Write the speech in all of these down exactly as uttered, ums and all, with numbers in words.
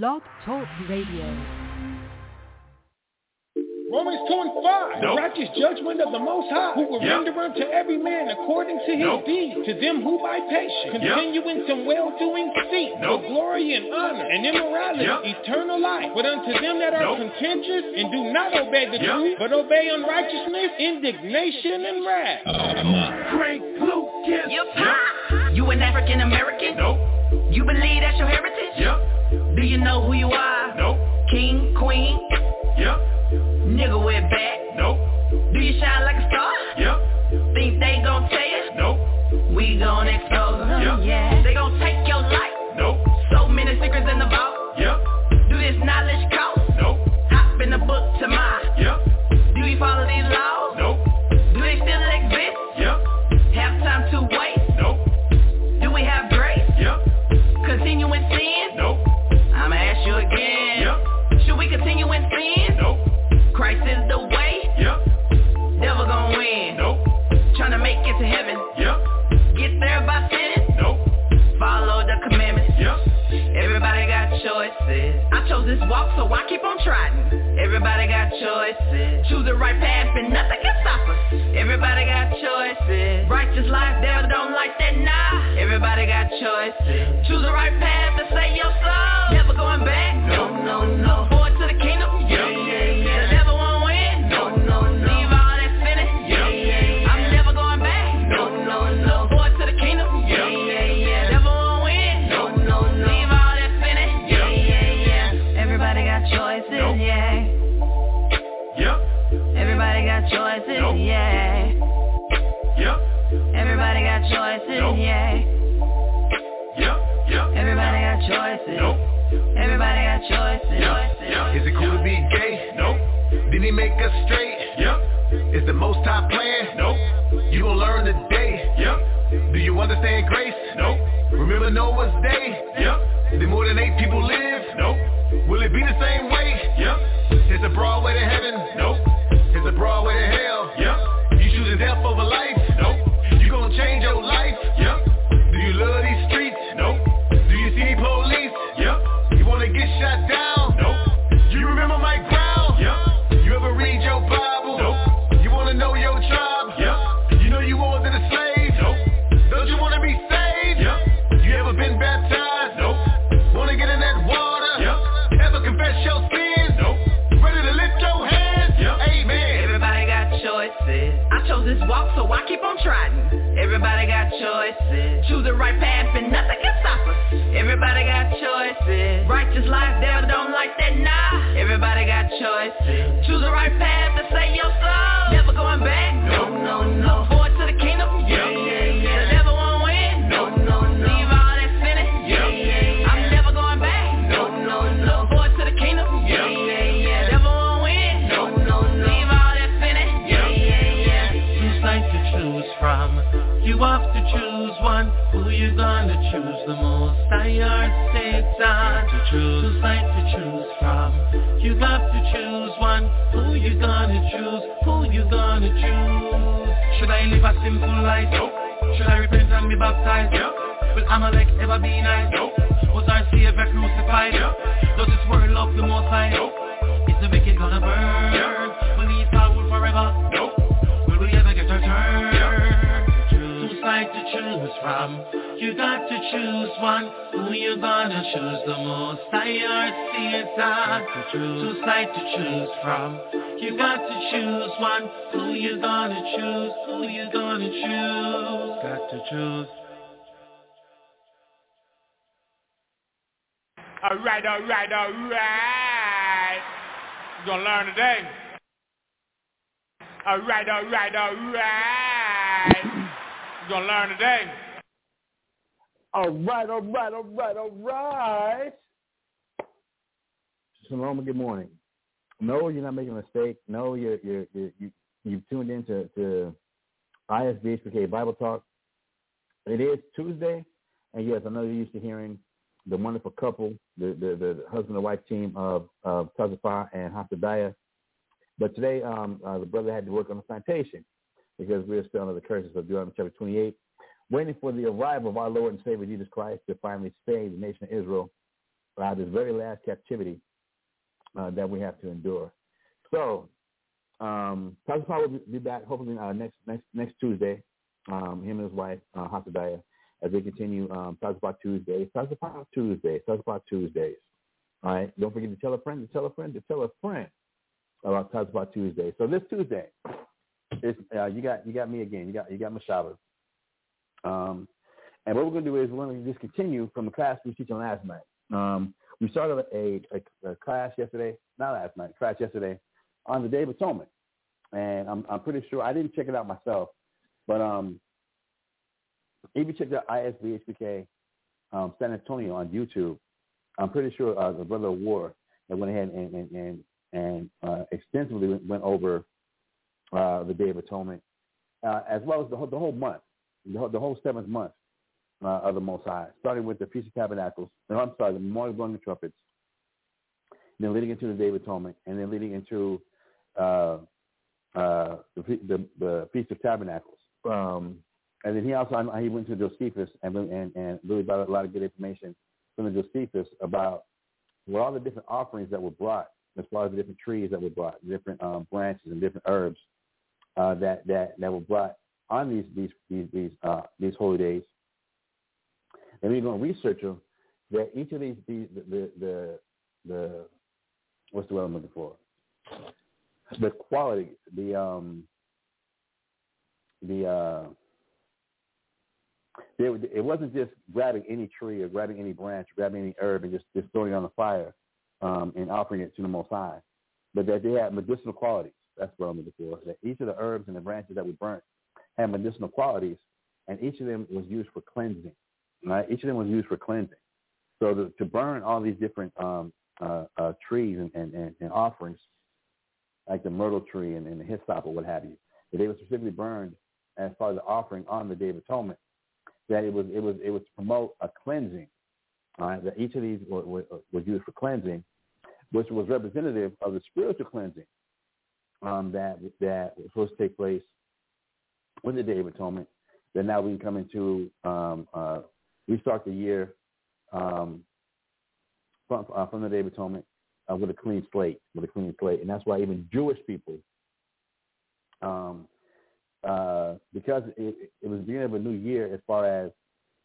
Love Talk Radio. Romans two and five. Nope. Righteous judgment of the Most High, who will yep. render unto every man according to his nope. deed. To them who by patience continue yep. in some well-doing seek nope. for glory and honor and immorality, yep. eternal life. But unto them that are nope. contentious and do not obey the yep. truth, but obey unrighteousness, indignation, and wrath. Uh, Great Lucas. Yep. Yep. You an African American? Nope. You believe that's your heritage? Yep. Do you know who you are? Nope. King, queen? Yep. Nigga with back? Nope. Do you shine like a star? Yep. Think they gon' tell you? Nope. We gon' expose them. Yep. Yeah. They gon' take your life? Nope. So many secrets in the vault? Yep. Do this knowledge cost? Nope. Hop in the book to my? Yep. Do you follow these laws? Nope. Do they still exist? Yep. Have time to wait? Nope. Do we have grace? Yep. Continuing sin? Nope. I'ma ask you again. Yep. Should we continue in sin? Nope. Christ is the way. Yep. Devil gon' win. Nope. Tryna make it to heaven. Yep. Get there by sinning. Nope. Follow the commandments. Yep. Everybody got choices. I chose this walk, so I keep on trotting. Everybody got choices. Choose the right path, and nothing can stop us. Everybody got choices. Righteous life, devil don't like that. Nah. Everybody got choices. Choose the right path and save your soul. Going back? No, no, no. Forward to the kingdom? Yeah, yeah, yeah. The devil won't win? No, no, no. Leave all that sinning? Yeah, yeah, yeah. I'm never going back? No, no, no. Forward to the kingdom? Yeah, yeah, yeah. The devil won't win? No, no, no. Leave all that sinning? Yeah, yeah, yeah. Everybody got choices, nope. yeah. Yep. Everybody got choices, nope. yeah. Yep. Everybody got choices, nope. yeah. Yep, yep. Everybody got choices. Nope. Everybody got choices. Yep. Yep. Is it cool to be gay? Nope. Did he make us straight? Yep. Is the Most High plan? Nope. You gon' learn today. Yep. Do you understand grace? Nope. Remember Noah's day? Yep. Did more than eight people live? Nope. Will it be the same way? Yep. It's a broad way to heaven? Nope. It's a broad way to hell? Yep. You choosing death over life? Nope. You gon' change your life? Yep. Do you love these streets? Nope. Do you see police? Yep. Get shut down? Nope. You remember Mike Brown? Yep. You ever read your Bible? Nope. You wanna know your tribe? Yep. You know you more than a slave? Nope. Don't you wanna be saved? Yep. You ever been baptized? Nope. Wanna get in that water? Yep. Ever confess your sins? Nope. Ready to lift your hands? Yep. Amen. Everybody got choices. I chose this walk, so I keep on trotting. Everybody got choices. Choose the right path and nothing can stop us. Everybody got choices. Righteous life, devil don't like that, nah. Everybody got choices. Choose the right path to save your soul. Never going back. No, no, no. Forward to the kingdom. Yeah, yeah, yeah. The devil won't win. No, no, no. Leave all that sinning. Yeah, yeah, yeah. I'm never going back. No, no, no. Forward to the kingdom. Yeah, yeah, yeah. The devil won't win. No, no, no. Leave all that sinning. Yeah, yeah, yeah. Who's like to choose from? You have to choose one. Who you gonna choose the most? I or Satan? To choose, who's like to choose from? You got to choose one. Who you gonna choose? Who you gonna choose? Should I live a simple life? Nope. Should I repent and be baptized? Yep. Will Amalek ever be nice? Nope. Was our Savior crucified? Yep. Does this world love the Most High? Nope. Is the wicked gonna burn? Yep. Will Esau rule forever? Nope. Will we ever get our turn? To choose from, you got to choose one. Who you gonna choose the most? I or Satan? Who's like to choose from? You got to choose one. Who you gonna choose? Who you gonna choose? Got to choose. All right, all right, all right. You're gonna learn today. All right, all right, all right. You're going to learn today. All right, all right, all right, all right. Shalom, good morning. No, you're not making a mistake. No, you're, you're, you're, you, you've tuned in to, to I S B K Bible Talk. It is Tuesday. And, yes, I know you're used to hearing the wonderful couple, the, the, the husband and wife team of, of Tazifa and Hathodiah. But today um, uh, the brother had to work on the plantation, because we are still under the curses of Deuteronomy chapter twenty-eight, waiting for the arrival of our Lord and Savior Jesus Christ to finally save the nation of Israel uh, this very last captivity uh, that we have to endure. So, um, Pastor Paul will be back hopefully uh, next next next Tuesday. Um, him and his wife uh, Hathodiah, as they continue um, Tazifa Tuesdays, Tazifa Tuesdays, Tazifa Tuesdays. All right, don't forget to tell a friend, to tell a friend, to tell a friend about Tazifa Tuesday. So this Tuesday, it's, uh, you got you got me again. You got you got Mashaba. Um, and what we're going to do is we're going to just continue from the class we were teaching last night. Um, we started a, a, a class yesterday, not last night, class yesterday on the Day of Atonement, and I'm I'm pretty sure I didn't check it out myself. But um, if you check the I S B K um, San Antonio on YouTube, I'm pretty sure uh, the Brother of War that went ahead and and, and, and uh, extensively went, went over uh, the Day of Atonement, uh, as well as the whole, the whole month, the whole, the whole seventh month uh, of the Most High, starting with the Feast of Tabernacles. No, I'm sorry, the Memorial Blowing the Trumpets, then leading into the Day of Atonement, and then leading into uh, uh, the, the, the Feast of Tabernacles. Um, and then he also he went to Josephus and and, and really got a lot of good information from the Josephus about what all the different offerings that were brought, as far as the different trees that were brought, different um, branches and different herbs uh, that, that, that were brought on these these these these, uh, these holy days. And we're going to research them. That each of these, these the, the the the what's the word I'm looking for? The quality, the um. The uh, they, it wasn't just grabbing any tree or grabbing any branch, or grabbing any herb and just, just throwing it on the fire um, and offering it to the Most High, but that they had medicinal qualities. That's what I'm looking for. That each of the herbs and the branches that we burnt had medicinal qualities, and each of them was used for cleansing. Right? Each of them was used for cleansing. So the, to burn all these different um, uh, uh, trees and, and, and, and offerings, like the myrtle tree and, and the hyssop or what have you, that they were specifically burned as far as the offering on the Day of Atonement, that it was it was it was to promote a cleansing. All right, that each of these was, was, was used for cleansing, which was representative of the spiritual cleansing um, that that was supposed to take place with the Day of Atonement. Then now we can come into um, uh, we start the year um, from uh, from the Day of Atonement uh, with a clean slate, with a clean slate, and that's why even Jewish people. Um, Uh, because it, it was the beginning of a new year as far as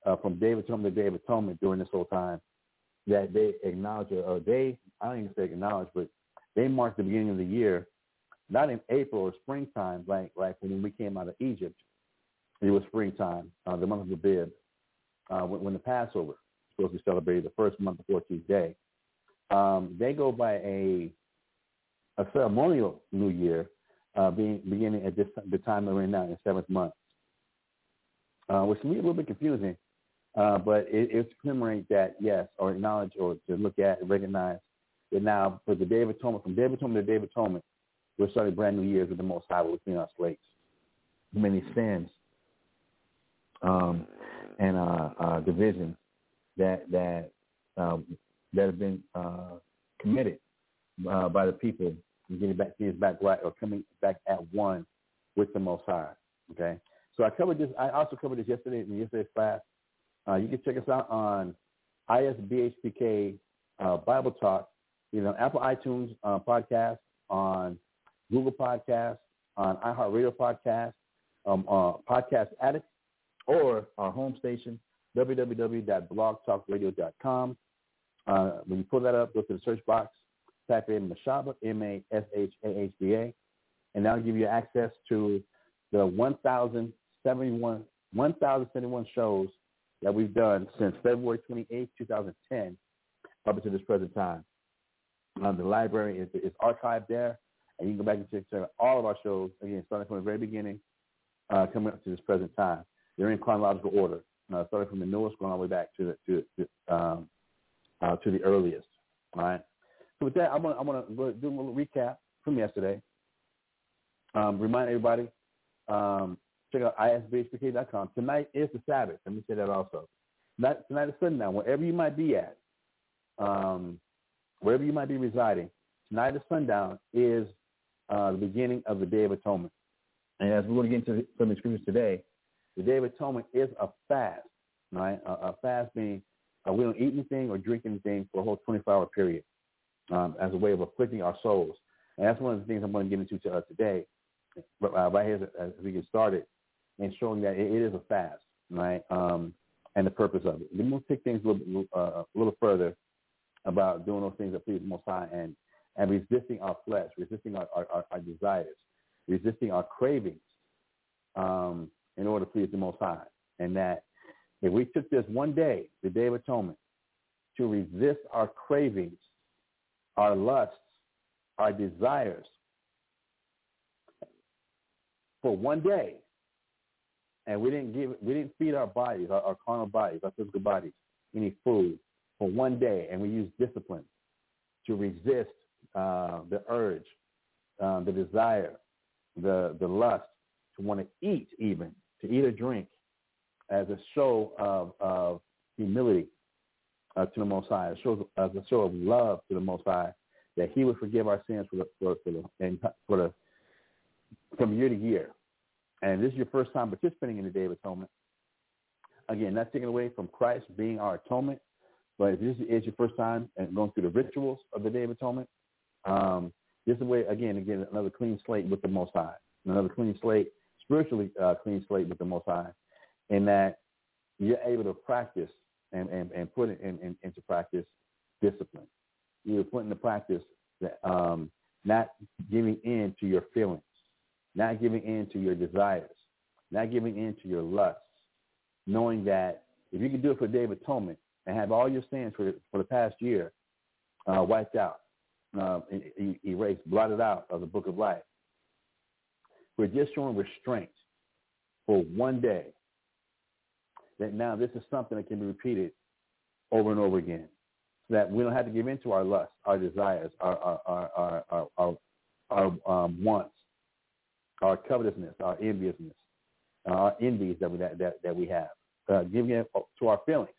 uh, from Day of Atonement to Day of Atonement during this whole time, that they acknowledge, or they, I don't even say acknowledge, but they marked the beginning of the year, not in April or springtime, like like when we came out of Egypt. It was springtime, uh, the month of Abib, uh, when, when the Passover was supposed to be celebrated, the first month of fourteenth day. Um, they go by a a ceremonial new year, Uh, being, beginning at this, the time that we're now in the seventh month, uh, which can be a little bit confusing, uh, but it, it's to commemorate that, yes, or acknowledge or to look at and recognize that now for the Day of Atonement, from Day of Atonement to Day of Atonement, we're starting brand new years with the Most High, with clean our slates, many sins, um, and uh, uh, divisions that that um, that have been uh, committed uh, by the people. Getting back, getting back right, or coming back at one with the Most High. Okay, so I covered this. I also covered this yesterday in yesterday's class. Uh, you can check us out on I S B K uh, Bible Talk, you know, Apple iTunes uh, podcast, on Google Podcasts, on iHeartRadio podcast, um, uh, Podcast Addicts, or our home station w w w dot blog talk radio dot com. Uh, when you pull that up, go to the search box. Type in Mashaba, M A S H A H B A, and that'll give you access to the one thousand seventy-one shows that we've done since February twenty-eighth, two thousand ten, up until this present time. Um, the library is, is archived there, and you can go back and check, check out all of our shows, again, starting from the very beginning, uh, coming up to this present time. They're in chronological order, uh, starting from the newest, going all the way back to the, to, to, um, uh, to the earliest, all right? So with that, I'm going to do a little recap from yesterday. Um, remind everybody, um, check out I S B H B K dot com. Tonight is the Sabbath. Let me say that also. Tonight, tonight is sundown. Wherever you might be at, um, wherever you might be residing, tonight is sundown is uh, the beginning of the Day of Atonement. And as we're going to get into some of the scriptures today, the Day of Atonement is a fast, right? A, a fast being Uh, we don't eat anything or drink anything for a whole twenty-four hour period um, as a way of afflicting our souls. And that's one of the things I'm going to get into to, uh, today, uh, right here as, as we get started, and showing that it, it is a fast, right, um, and the purpose of it. Then we'll take things a little, uh, a little further about doing those things that please the Most High and, and resisting our flesh, resisting our, our, our desires, resisting our cravings um, in order to please the Most High, and that if we took this one day, the Day of Atonement, to resist our cravings, our lusts, our desires for one day, and we didn't give, we didn't feed our bodies, our, our carnal bodies, our physical bodies, any food for one day, and we used discipline to resist uh, the urge, um, the desire, the the lust to want to eat, even to eat or drink, as a show of, of humility uh, to the Most High, as a show of love to the Most High, that He would forgive our sins for the, for, for the, and for the, from year to year. And this is your first time participating in the Day of Atonement. Again, not taking away from Christ being our atonement, but if this is your first time and going through the rituals of the Day of Atonement, um, this is a way, again, again, another clean slate with the Most High, another clean slate, spiritually uh, clean slate with the Most High, in that you're able to practice and, and, and put it in, in, into practice discipline. You're putting into practice that, um, not giving in to your feelings, not giving in to your desires, not giving in to your lusts, knowing that if you can do it for a Day of Atonement and have all your sins for, for the past year uh, wiped out, uh, erased, blotted out of the book of life, we're just showing restraint for one day. That now this is something that can be repeated over and over again, so that we don't have to give in to our lusts, our desires, our our our our, our, our, our um, wants, our covetousness, our enviousness, uh, our envies that we that that, that we have, uh, giving in to our feelings.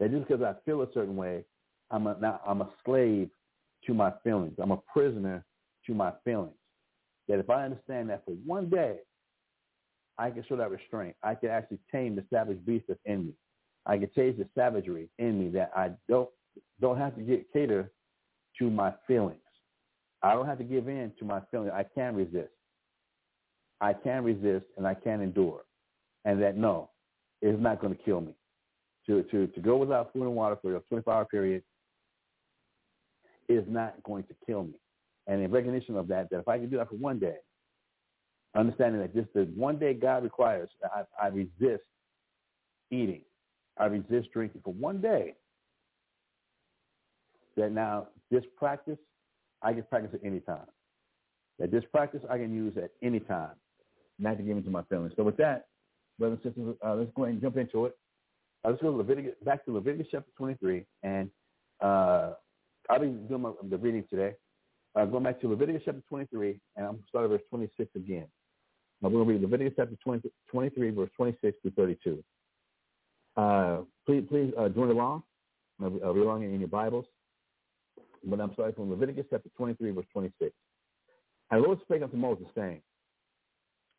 That just because I feel a certain way, I'm a, now I'm a slave to my feelings. I'm a prisoner to my feelings. That if I understand that for one day, I can show that restraint. I can actually tame the savage beast that's in me. I can change the savagery in me that I don't don't have to get cater to my feelings. I don't have to give in to my feelings. I can resist. I can resist and I can endure. And that, no, it's not going to kill me. To, to, to go without food and water for a twenty-four hour period is not going to kill me. And in recognition of that, that if I can do that for one day, understanding that just the one day God requires, I, I resist eating, I resist drinking for one day. That now this practice, I can practice at any time. That this practice I can use at any time, not to give into my feelings. So with that, brothers and sisters, uh, let's go ahead and jump into it. Uh, let's go to Leviticus, back to Leviticus chapter twenty-three, and uh, I'll be doing my, the reading today. Uh, going back to Leviticus chapter twenty-three, and I'm going to start at verse twenty-six again. Now we're going to read Leviticus chapter twenty, twenty-three, verse twenty-six through thirty-two. Uh, please please uh, join along. Uh, read along in your Bibles. But I'm starting from Leviticus chapter twenty-three, verse twenty-six. And the Lord spake unto Moses, saying,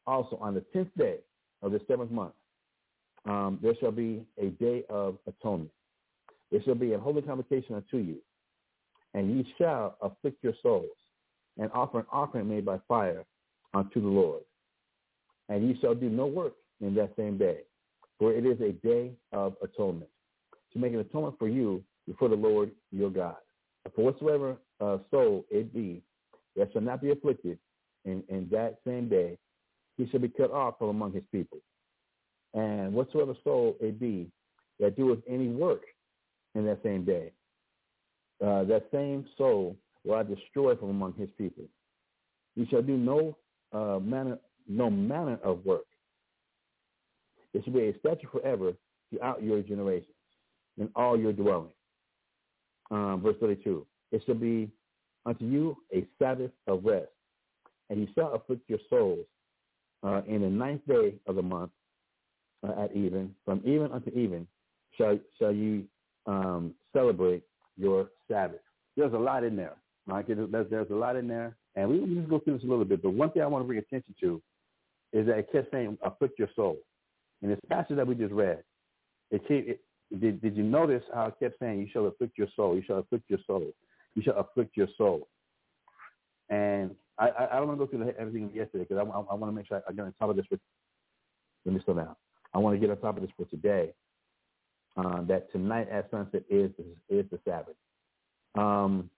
also on the tenth day of the seventh month, um, there shall be a day of atonement. There shall be a holy convocation unto you, and ye shall afflict your souls, and offer an offering made by fire unto the Lord. And ye shall do no work in that same day, for it is a day of atonement, to make an atonement for you before the Lord your God. For whatsoever uh, soul it be that shall not be afflicted in, in that same day, he shall be cut off from among his people. And whatsoever soul it be that doeth any work in that same day, uh, that same soul will I destroy from among his people. He shall do no uh, manner no manner of work. It shall be a statute forever throughout your generations in all your dwellings. Um, verse thirty-two, it shall be unto you a Sabbath of rest, and you shall afflict your souls uh, in the ninth day of the month uh, at even. From even unto even shall shall you um, celebrate your Sabbath. There's a lot in there. Right? There's, there's a lot in there. And we just go through this a little bit. But one thing I want to bring attention to is that it kept saying, afflict your soul. In this passage that we just read, it, it did, did you notice how it kept saying, you shall afflict your soul, you shall afflict your soul, you shall afflict your soul? And I, I, I don't want to go through the, everything yesterday because I, I, I want to make sure I, I get on top of this. For, let me slow down. I want to get on top of this for today, uh, that tonight at sunset is, is, is the Sabbath. Um,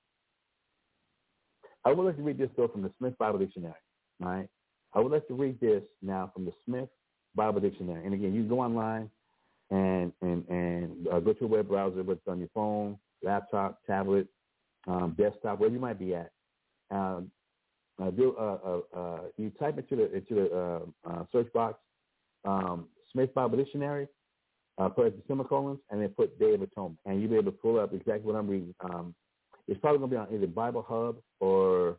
I would like to read this, though, from the Smith Bible Dictionary, all right? I would like to read this now from the Smith Bible Dictionary. And, again, you go online and and, and uh, go to a web browser, whether it's on your phone, laptop, tablet, um, desktop, wherever you might be at. Um, uh, do, uh, uh, uh, you type into the, into the uh, uh, search box, um, Smith Bible Dictionary, uh, put the semicolons, and then put Day of Atonement. And you'll be able to pull up exactly what I'm reading. Um, it's probably going to be on either Bible Hub or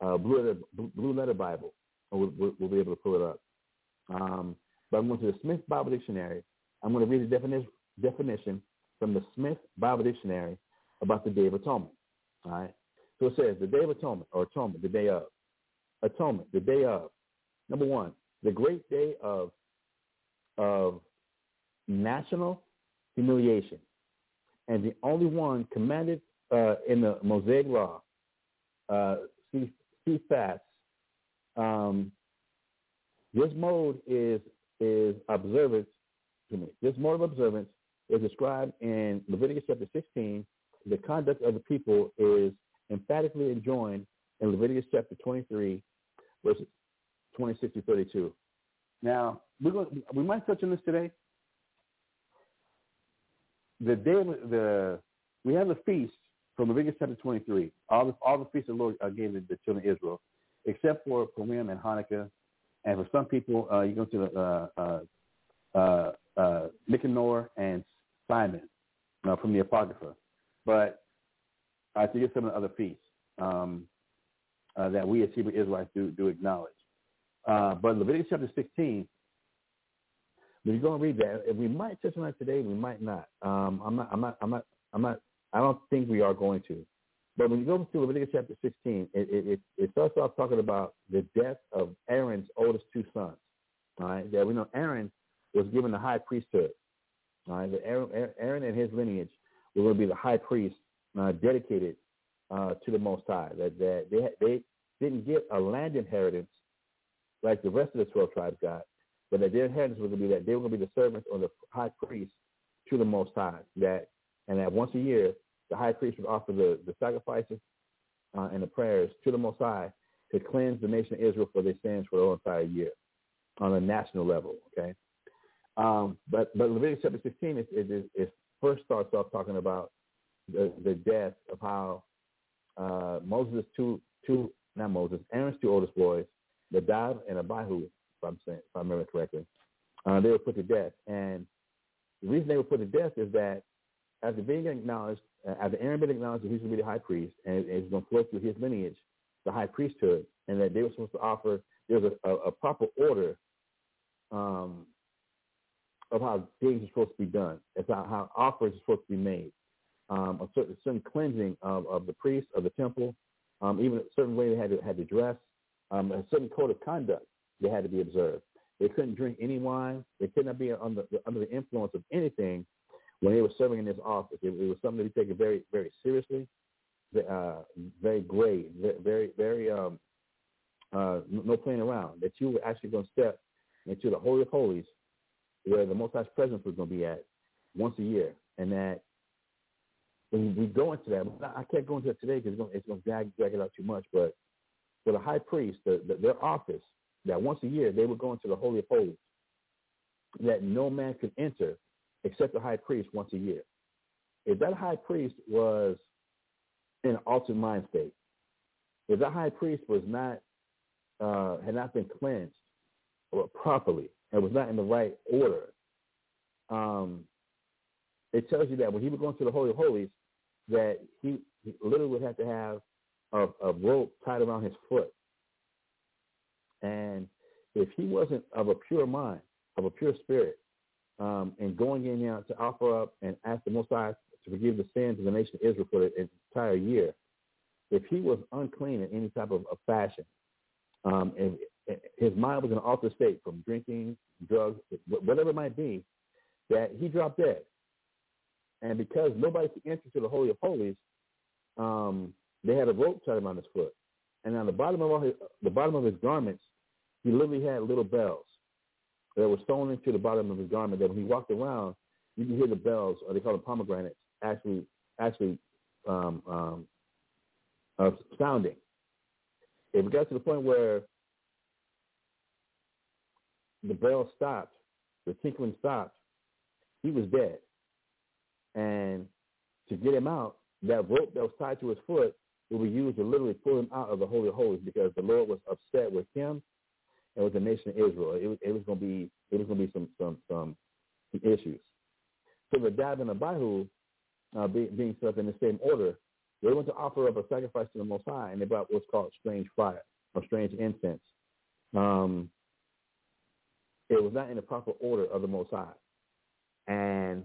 uh, Blue Letter, Blue Letter Bible. We'll, we'll, we'll be able to pull it up. Um, but I'm going to the Smith Bible Dictionary. I'm going to read the defini- definition from the Smith Bible Dictionary about the Day of Atonement. All right. So it says, the Day of Atonement, or Atonement, the day of. Atonement, the day of. Number one, the great day of of national humiliation, and the only one commanded uh, in the Mosaic Law, uh, cease, cease fast. Um, this mode is is observance. Excuse me, this mode of observance is described in Leviticus chapter sixteen. The conduct of the people is emphatically enjoined in Leviticus chapter twenty-three, verses twenty-six to thirty-two. Now we're going, we might touch on this today. The day the we have a feast from Leviticus chapter twenty-three. All the all the feasts the Lord gave the, the children of Israel, except for Purim and Hanukkah. And for some people, uh, you go to the uh, uh, uh, uh, Nicanor and Simon uh, from the Apocrypha. But I think it's some of the other feasts um, uh, that we as Hebrew Israelites do, do acknowledge. Uh, but Leviticus chapter sixteen, we're going to read that. If we might touch on it today, we might not. Um, I'm not. I'm not. I'm not. I'm not. I don't think we are going to. But when you go to Leviticus chapter sixteen, it, it, it starts off talking about the death of Aaron's oldest two sons. All right, yeah, we know Aaron was given the high priesthood. All right, Aaron, Aaron and his lineage were going to be the high priest uh, dedicated uh, to the Most High. That, that they they didn't get a land inheritance like the rest of the twelve tribes got, but that their inheritance was going to be that they were going to be the servants or the high priest to the Most High. That and that once a year, the high priest would offer the, the sacrifices uh, and the prayers to the Most High to cleanse the nation of Israel for their sins for the whole entire year on a national level, okay? Um, but, but Leviticus chapter sixteen is, is, is first starts off talking about the, the death of how uh, Moses' two, two, not Moses, Aaron's two oldest boys, Nadab and Abihu, if, I'm saying, if I remember correctly, uh, they were put to death. And the reason they were put to death is that after being acknowledged, after Aaron been acknowledged that he's going to be the high priest, and it's going to flow through his lineage, the high priesthood, and that they were supposed to offer, there was a, a, a proper order um, of how things are supposed to be done, about how offers are supposed to be made, um, a certain, certain cleansing of, of the priest, of the temple, um, even a certain way they had to, had to dress, um, a certain code of conduct that had to be observed. They couldn't drink any wine. They could not be under, under the influence of anything when they were serving in this office. It, it was something to be taken very, very seriously, uh, very grave, very, very, um, uh, no playing around, that you were actually going to step into the Holy of Holies where the Most High's presence was going to be at once a year. And that when we go into that, I can't go into it today because it's going to drag, drag it out too much, but for the high priest, the, the, their office, that once a year they would go into the Holy of Holies that no man could enter except the high priest once a year. If that high priest was in an altered mind state, if that high priest was not, uh, had not been cleansed or properly and was not in the right order, um, it tells you that when he would go into the Holy of Holies, that he, he literally would have to have a, a rope tied around his foot. And if he wasn't of a pure mind, of a pure spirit, Um, and going in now to offer up and ask the Most High to forgive the sins of the nation of Israel for the entire year, if he was unclean in any type of, of fashion, um, and, and his mind was in an altered state from drinking, drugs, whatever it might be, that he dropped dead. And because nobody could enter to the Holy of Holies, um, they had a rope tied around his foot. And on the bottom of all his, the bottom of his garments, he literally had little bells that were sewn into the bottom of his garment that when he walked around, you can hear the bells, or they call them pomegranates, actually actually um, um, uh, sounding. It got to the point where the bell stopped, the tinkling stopped, he was dead. And to get him out, that rope that was tied to his foot, it was used to literally pull him out of the Holy of Holies because the Lord was upset with him and with the nation of Israel. It was, it was going to be it was going to be some some some issues. So the Nadab and Abihu, uh, be, being set up in the same order, they went to offer up a sacrifice to the Most High, and they brought what's called strange fire or strange incense. Um, it was not in the proper order of the Most High, and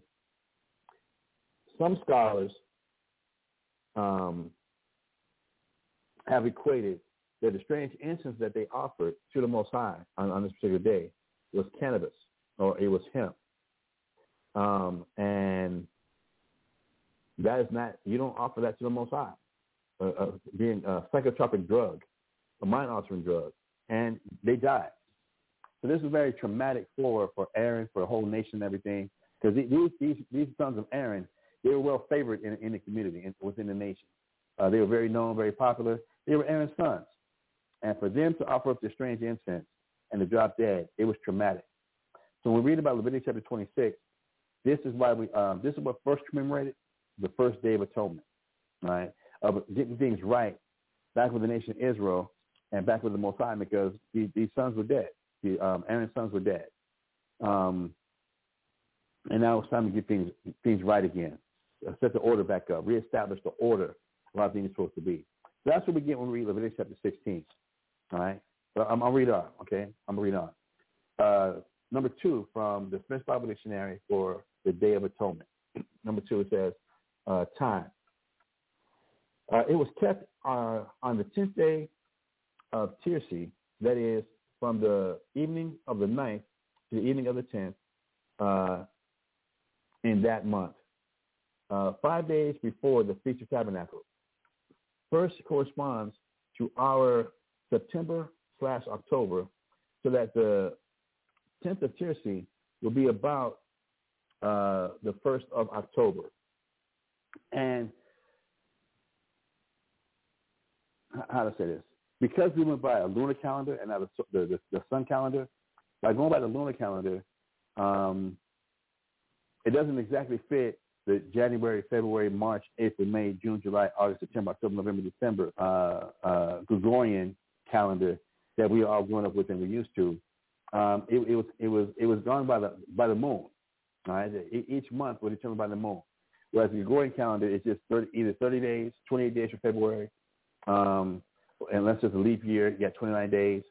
some scholars um, have equated that the strange incense that they offered to the Most High on, on this particular day was cannabis, or it was hemp. Um, and that is not, you don't offer that to the Most High, uh, uh, being a psychotropic drug, a mind-altering drug, and they died. So this was very traumatic for, for Aaron, for the whole nation and everything, because these, these, these sons of Aaron, they were well favored in, in the community and within the nation. Uh, they were very known, very popular. They were Aaron's sons. And for them to offer up the strange incense and to drop dead, it was traumatic. So when we read about Leviticus chapter twenty-six, this is why we, um, this is what first commemorated the first day of atonement, right? Of getting things right back with the nation of Israel and back with the Most High, because these, these sons were dead. The, um, Aaron's sons were dead. Um, and now it's time to get things, things right again. Set the order back up, reestablish the order of how things are supposed to be. So that's what we get when we read Leviticus chapter sixteen. All right? So I'm, I'll read on, okay? I'm going to read on. Uh, number two from the Smith Bible Dictionary for the Day of Atonement. Number two, it says, uh, time. Uh, it was kept uh, on the tenth day of Tishri, that is, from the evening of the ninth to the evening of the tenth uh, in that month. Uh, five days before the Feast of Tabernacles. First corresponds to our September slash October, so that the tenth of Tishri will be about uh, the first of October. And how to say this? Because we went by a lunar calendar and not a, the, the, the sun calendar, by going by the lunar calendar, um, it doesn't exactly fit the January, February, March, April, May, June, July, August, September, October, November, December uh, uh, Gregorian calendar that we all grew up with and we're used to. Um, it, it was it was it was gone by the by the moon. All right, each month was determined by the moon. Whereas the Gregorian calendar is just thirty, either thirty days, twenty-eight days for February, um, unless it's a leap year, you got twenty-nine days,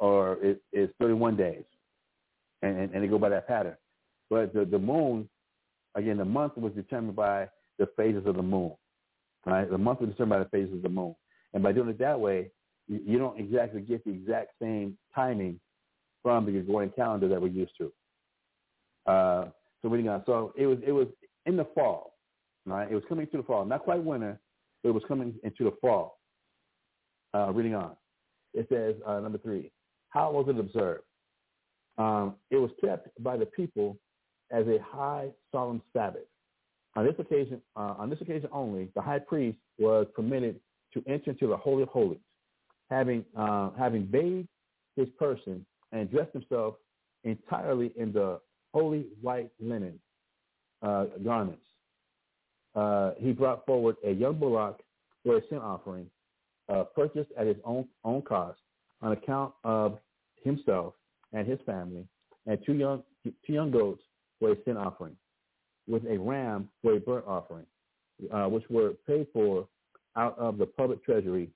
or it, it's thirty-one days, and, and and they go by that pattern. But the the moon. Again, the month was determined by the phases of the moon, right? The month was determined by the phases of the moon. And by doing it that way, you, you don't exactly get the exact same timing from the Gregorian calendar that we're used to. Uh, so reading on. So it was, it was in the fall, right? It was coming into the fall. Not quite winter, but it was coming into the fall. Uh, reading on. It says, uh, number three, how was it observed? Um, it was kept by the people as a high solemn Sabbath. On this occasion, uh, on this occasion only, the high priest was permitted to enter into the Holy of Holies, having uh, having bathed his person and dressed himself entirely in the holy white linen uh, garments. Uh, he brought forward a young bullock for a sin offering, uh, purchased at his own own cost on account of himself and his family, and two young two young goats for a sin offering, with a ram for a burnt offering, uh, which were paid for out of the public treasury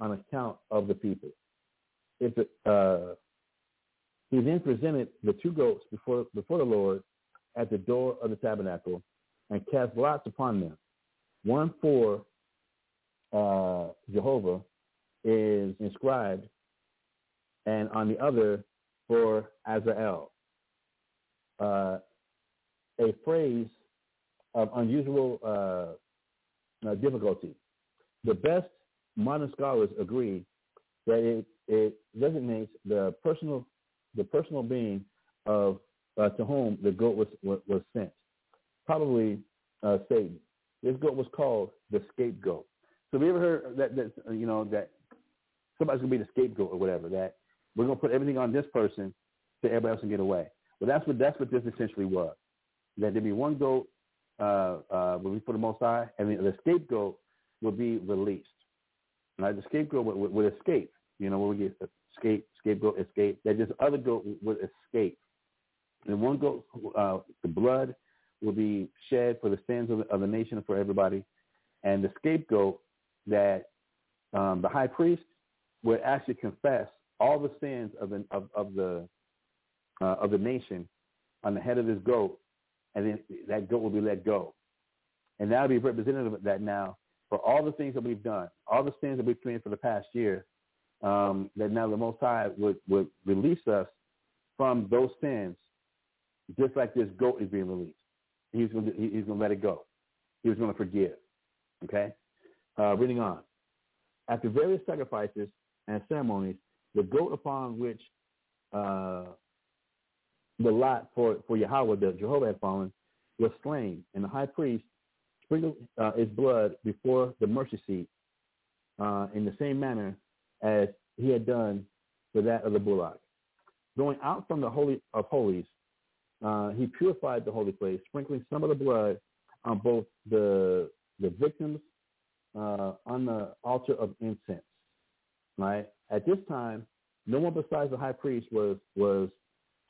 on account of the people. If the, uh, he then presented the two goats before before the Lord at the door of the tabernacle and cast lots upon them. One for uh, Jehovah is inscribed, and on the other for Azazel. Uh, a phrase of unusual uh, uh, difficulty. The best modern scholars agree that it, it designates the personal the personal being of uh, to whom the goat was was, was sent, probably uh, Satan. This goat was called the scapegoat. So have you ever heard that, that you know that somebody's gonna be the scapegoat or whatever? That we're gonna put everything on this person so everybody else can get away. Well, that's what that's what this essentially was. That there'd be one goat uh, uh, would be for the Most High, and the, the scapegoat would be released. Now, the scapegoat would, would, would escape. You know, when we get escape, scapegoat, escape, that this other goat would escape. And one goat, uh, the blood will be shed for the sins of the, of the nation and for everybody. And the scapegoat, that um, the high priest would actually confess all the sins of the of, of the uh, of the nation on the head of this goat, and then that goat will be let go. And that will be representative of that now for all the things that we've done, all the sins that we've committed for the past year. Um, that now the Most High would, would release us from those sins, just like this goat is being released. He's going to, he's going to let it go. He was going to forgive. Okay? Uh, reading on. After various sacrifices and ceremonies, the goat upon which uh, the lot for, for Yahweh, the Jehovah, had fallen, was slain, and the high priest sprinkled uh, his blood before the mercy seat uh, in the same manner as he had done for that of the bullock. Going out from the Holy of Holies, uh, he purified the holy place, sprinkling some of the blood on both the the victims uh, on the altar of incense. Right? At this time, no one besides the high priest was was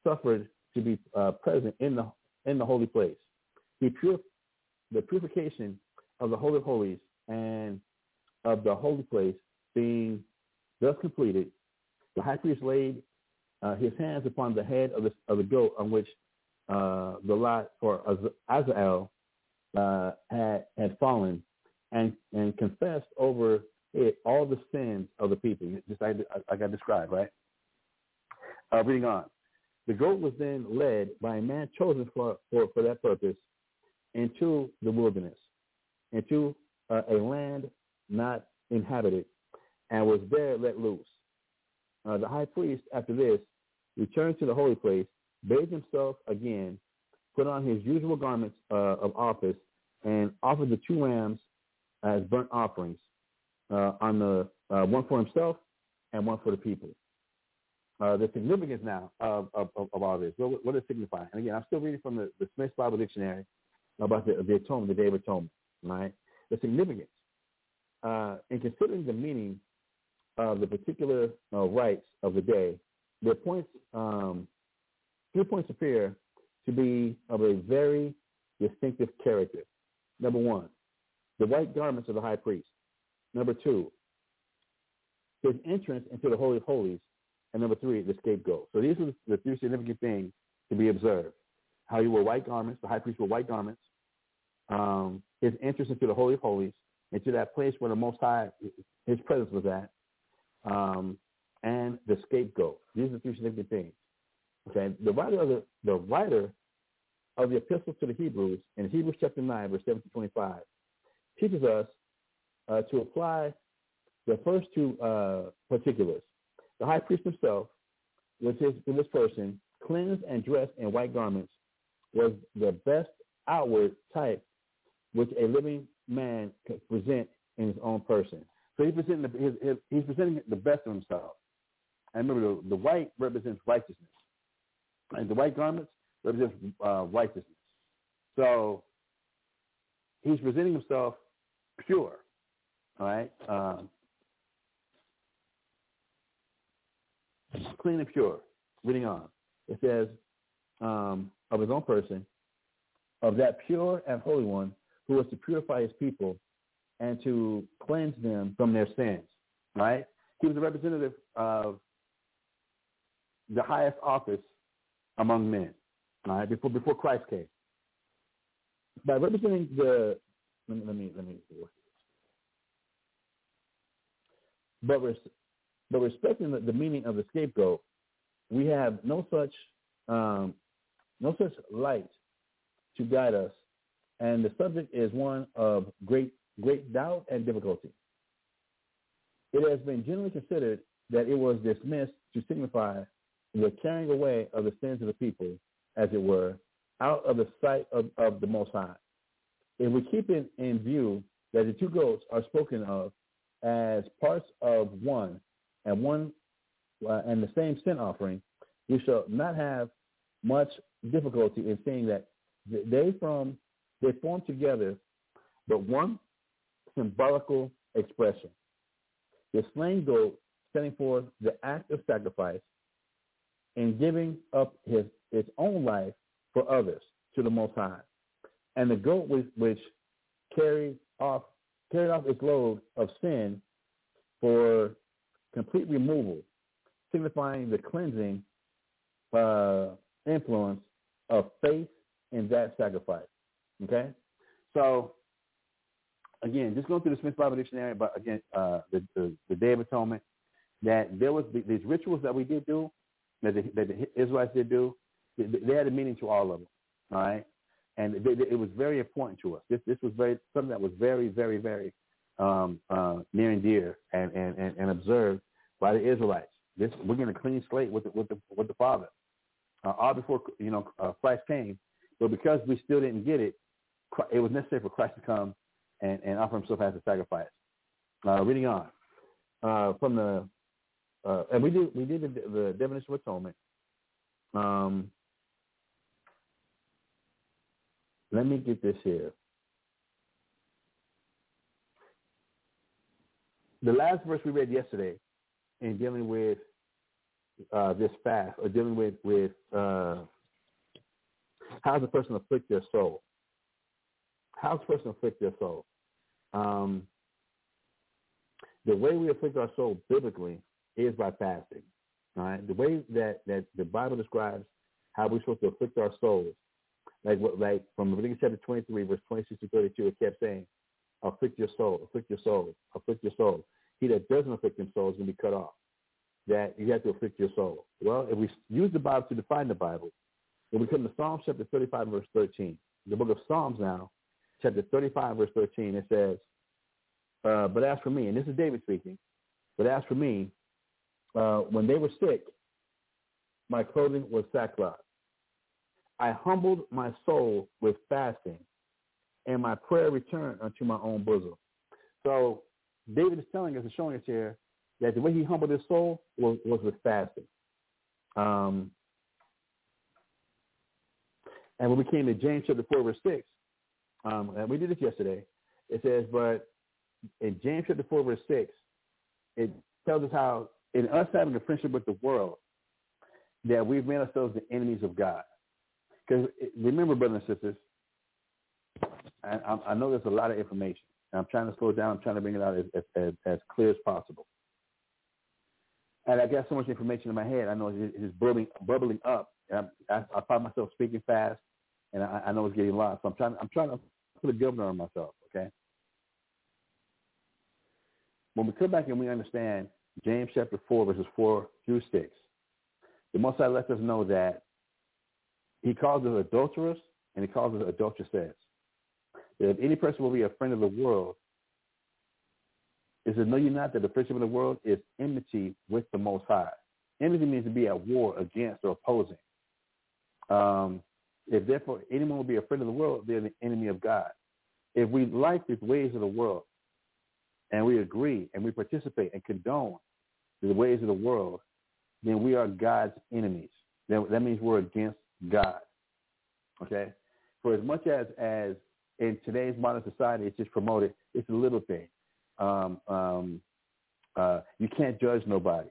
suffered to be uh, present in the in the holy place. He purif- the purification of the Holy of Holies and of the holy place being thus completed, the high priest laid uh, his hands upon the head of the, of the goat on which uh, the lot for Azazel uh, had had fallen, and and confessed over it all the sins of the people, just like I, like I described, right? Uh, reading on. The goat was then led by a man chosen for, for, for that purpose into the wilderness, into uh, a land not inhabited, and was there let loose. Uh, the high priest, after this, returned to the holy place, bathed himself again, put on his usual garments uh, of office, and offered the two rams as burnt offerings, uh, on the uh, one for himself and one for the people. Uh, the significance now of, of, of all this, what, what does it signify? And again, I'm still reading from the, the Smith Bible Dictionary about the, the atonement, the Day of Atonement, right? The significance. Uh, in considering the meaning of the particular uh, rites of the day, there points um, three points appear to be of a very distinctive character. Number one, the white garments of the high priest. Number two, his entrance into the Holy of Holies. And number three, the scapegoat. So these are the three significant things to be observed. How he wore white garments, the high priest wore white garments, um, his entrance into the Holy of Holies, into that place where the Most High, his presence was at, Um, and the scapegoat. These are the three significant things. Okay, the writer of the, the writer of the Epistle to the Hebrews in Hebrews chapter nine, verse seven to twenty-five, teaches us uh, to apply the first two uh, particulars. The high priest himself, with his with his person, cleansed and dressed in white garments, was the best outward type which a living man could present in his own person. So he's presenting the, his, his, he's presenting the best of himself. And remember, the, the white represents righteousness, and the white garments represents uh, righteousness. So he's presenting himself pure, all right, um, clean and pure. Reading on, it says um, of his own person, of that pure and holy one who was to purify his people and to cleanse them from their sins, right? He was a representative of the highest office among men, right? Before before Christ came. By representing the, let me, let me, let me but, res, but respecting the, the meaning of the scapegoat, we have no such, um, no such light to guide us and the subject is one of great great doubt and difficulty. It has been generally considered that it was dismissed to signify the carrying away of the sins of the people, as it were, out of the sight of, of the Most High. If we keep in, in view that the two goats are spoken of as parts of one and one uh, and the same sin offering, we shall not have much difficulty in seeing that they from they form together but one symbolical expression. The slain goat setting forth the act of sacrifice and giving up his, his own life for others to the Most High, and the goat which, which carried off carried off its load of sin for complete removal, signifying the cleansing uh, influence of faith in that sacrifice. Okay, so again, just going through the Smith Bible Dictionary, but again, uh, the, the the Day of Atonement, that there was these rituals that we did do, that the, that the Israelites did do. They had a meaning to all of them, all right? And they, they, it was very important to us. This this was very something that was very, very, very um, uh, near and dear and, and, and, and observed by the Israelites. This we're going to clean slate with the, with the with the Father, uh, all before you know uh, Christ came. But because we still didn't get it, it was necessary for Christ to come and, and offer himself as a sacrifice. Uh, reading on uh, from the uh, and we did we did the, the definition of atonement. Um, Let me get this here. The last verse we read yesterday in dealing with uh, this fast, or dealing with, with uh, how does a person afflict their soul? How does a person afflict their soul? Um, the way we afflict our soul biblically is by fasting. All right? The way that, that the Bible describes how we're supposed to afflict our souls, Like what, like from Leviticus chapter twenty-three, verse twenty-six to thirty-two, it kept saying, afflict your soul, afflict your soul, afflict your soul. He that doesn't afflict himself is going to be cut off, that you have to afflict your soul. Well, if we use the Bible to define the Bible, then we come to Psalms chapter thirty-five, verse thirteen. The book of Psalms now, chapter thirty-five, verse thirteen, it says, uh, but as for me, and this is David speaking, but as for me, uh, when they were sick, my clothing was sackcloth. I humbled my soul with fasting, and my prayer returned unto my own bosom. So David is telling us and showing us here that the way he humbled his soul was, was with fasting. Um, and when we came to James chapter four, verse six, um, and we did this yesterday, it says, but in James chapter four, verse six, it tells us how in us having a friendship with the world, that we've made ourselves the enemies of God. Because remember, brothers and sisters, I, I know there's a lot of information. I'm trying to slow down. I'm trying to bring it out as, as, as clear as possible. And I got so much information in my head. I know it's just bubbling, bubbling up. And I, I find myself speaking fast, and I, I know it's getting lost. So I'm trying. I'm trying to put a governor on myself. Okay. When we come back and we understand James chapter four, verses four through six, the Most High lets us know that He calls us adulterers, and he calls us adulteresses. If any person will be a friend of the world, it says, know you not that the friendship of the world is enmity with the Most High. Enmity means to be at war against or opposing. Um, if therefore anyone will be a friend of the world, they're the enemy of God. If we like the ways of the world, and we agree, and we participate and condone the ways of the world, then we are God's enemies. That, that means we're against God. Okay? For as much as, as in today's modern society, it's just promoted, it's a little thing. Um, um, uh, you can't judge nobody.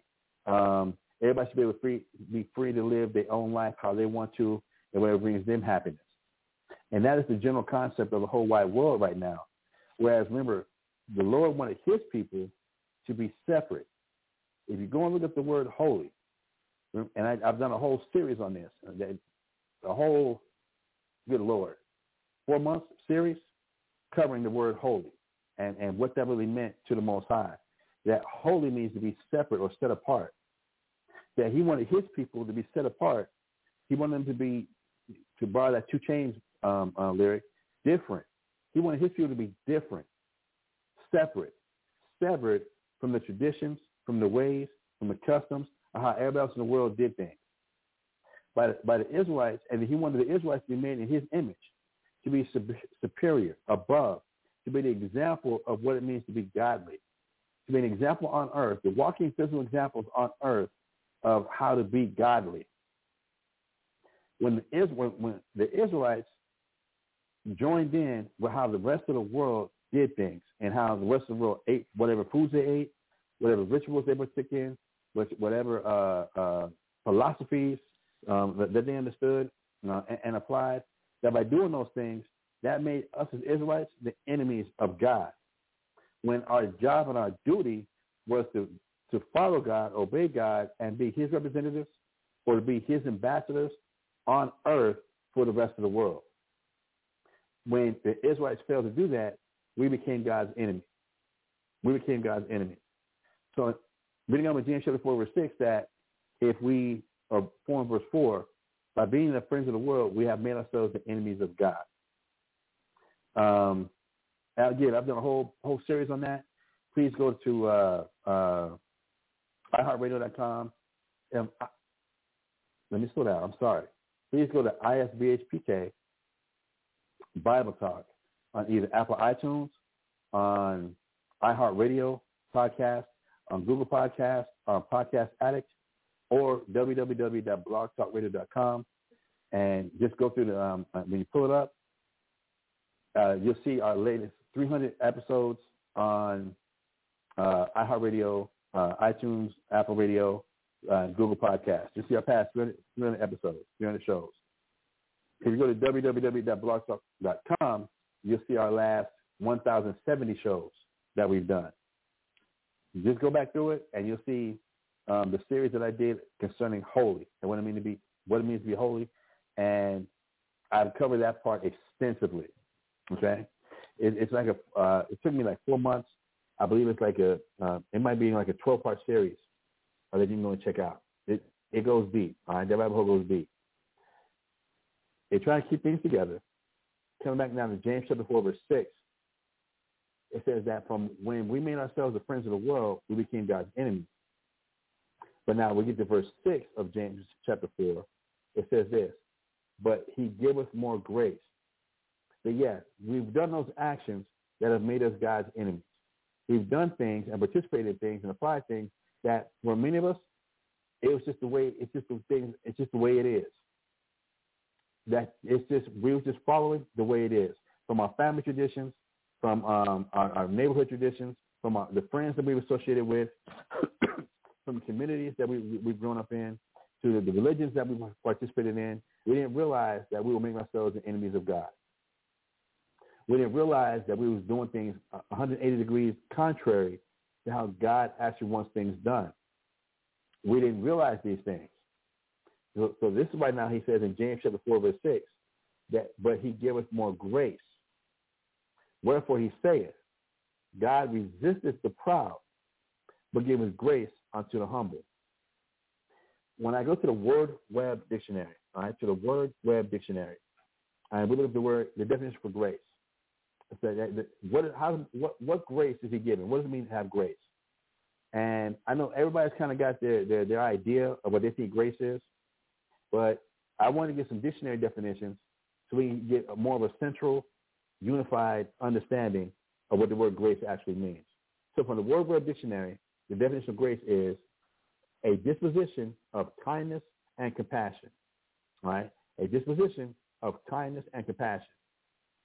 Um, everybody should be able to free, be free to live their own life how they want to and whatever brings them happiness. And that is the general concept of the whole wide world right now. Whereas, remember, the Lord wanted his people to be separate. If you go and look up the word holy, and I, I've done a whole series on this, that, a whole, good Lord, four months series covering the word holy and, and what that really meant to the Most High. That holy means to be separate or set apart. That he wanted his people to be set apart. He wanted them to be, to borrow that two chains um, uh, lyric, different. He wanted his people to be different, separate, severed from the traditions, from the ways, from the customs, of how everybody else in the world did things. By the, by the Israelites, and he wanted the Israelites to be made in his image, to be sub- superior, above, to be the example of what it means to be godly, to be an example on earth, the walking physical examples on earth of how to be godly. When the, Is- when, when the Israelites joined in with how the rest of the world did things and how the rest of the world ate whatever foods they ate, whatever rituals they partook in, whatever uh, uh, philosophies um, that, that they understood uh, and, and applied, that by doing those things, that made us as Israelites the enemies of God. When our job and our duty was to, to follow God, obey God, and be his representatives or to be his ambassadors on earth for the rest of the world. When the Israelites failed to do that, we became God's enemy. We became God's enemy. So reading on James chapter four, verse six, that if we, or four and verse four, by being the friends of the world, we have made ourselves the enemies of God. Um, again, I've done a whole whole series on that. Please go to uh, uh, i heart radio dot com. Um, I, let me slow down. I'm sorry. Please go to I S B K Bible Talk on either Apple iTunes, on iHeartRadio podcast, on Google Podcasts, on Podcast Addicts, or w w w dot blog talk radio dot com. And just go through the, um, when you pull it up, uh, you'll see our latest three hundred episodes on uh, iHeartRadio, uh, iTunes, Apple Radio, uh, Google Podcasts. You'll see our past three hundred episodes, three hundred shows. If you go to w w w dot blog talk dot com, you'll see our last one thousand seventy shows that we've done. Just go back through it, and you'll see um, the series that I did concerning holy and what it means to be what it means to be holy, and I've covered that part extensively. Okay, it, it's like a uh, it took me like four months. I believe it's like a uh, it might be like a twelve part series that you can go and check out. It it goes deep. All right, that rabbit hole goes deep. They try to keep things together. Coming back now to James chapter four, verse six. It says that from when we made ourselves the friends of the world, we became God's enemies. But now we get to verse six of James chapter four. It says this, but he giveth more grace. But yes, we've done those actions that have made us God's enemies. We've done things and participated in things and applied things that for many of us, it was just the way it's just the thing, it's just the way it is. That it's just we were just following the way it is. From our family traditions, from um, our, our neighborhood traditions, from our, the friends that we've associated with, from the communities that we, we've grown up in, to the, the religions that we participated in, we didn't realize that we were making ourselves the enemies of God. We didn't realize that we was doing things one hundred eighty degrees contrary to how God actually wants things done. We didn't realize these things. So, so this is why now he says in James chapter four, verse six, that but he giveth more grace. Wherefore he saith, God resisteth the proud, but giveth grace unto the humble. When I go to the WordWeb Dictionary, all right, to the WordWeb Dictionary, and we look at the word, the definition for grace. So that, that, what, how, what, what grace is he giving? What does it mean to have grace? And I know everybody's kind of got their, their, their idea of what they think grace is, but I want to get some dictionary definitions so we can get more of a central unified understanding of what the word grace actually means. So from the WordWeb Dictionary, the definition of grace is a disposition of kindness and compassion, right? A disposition of kindness and compassion.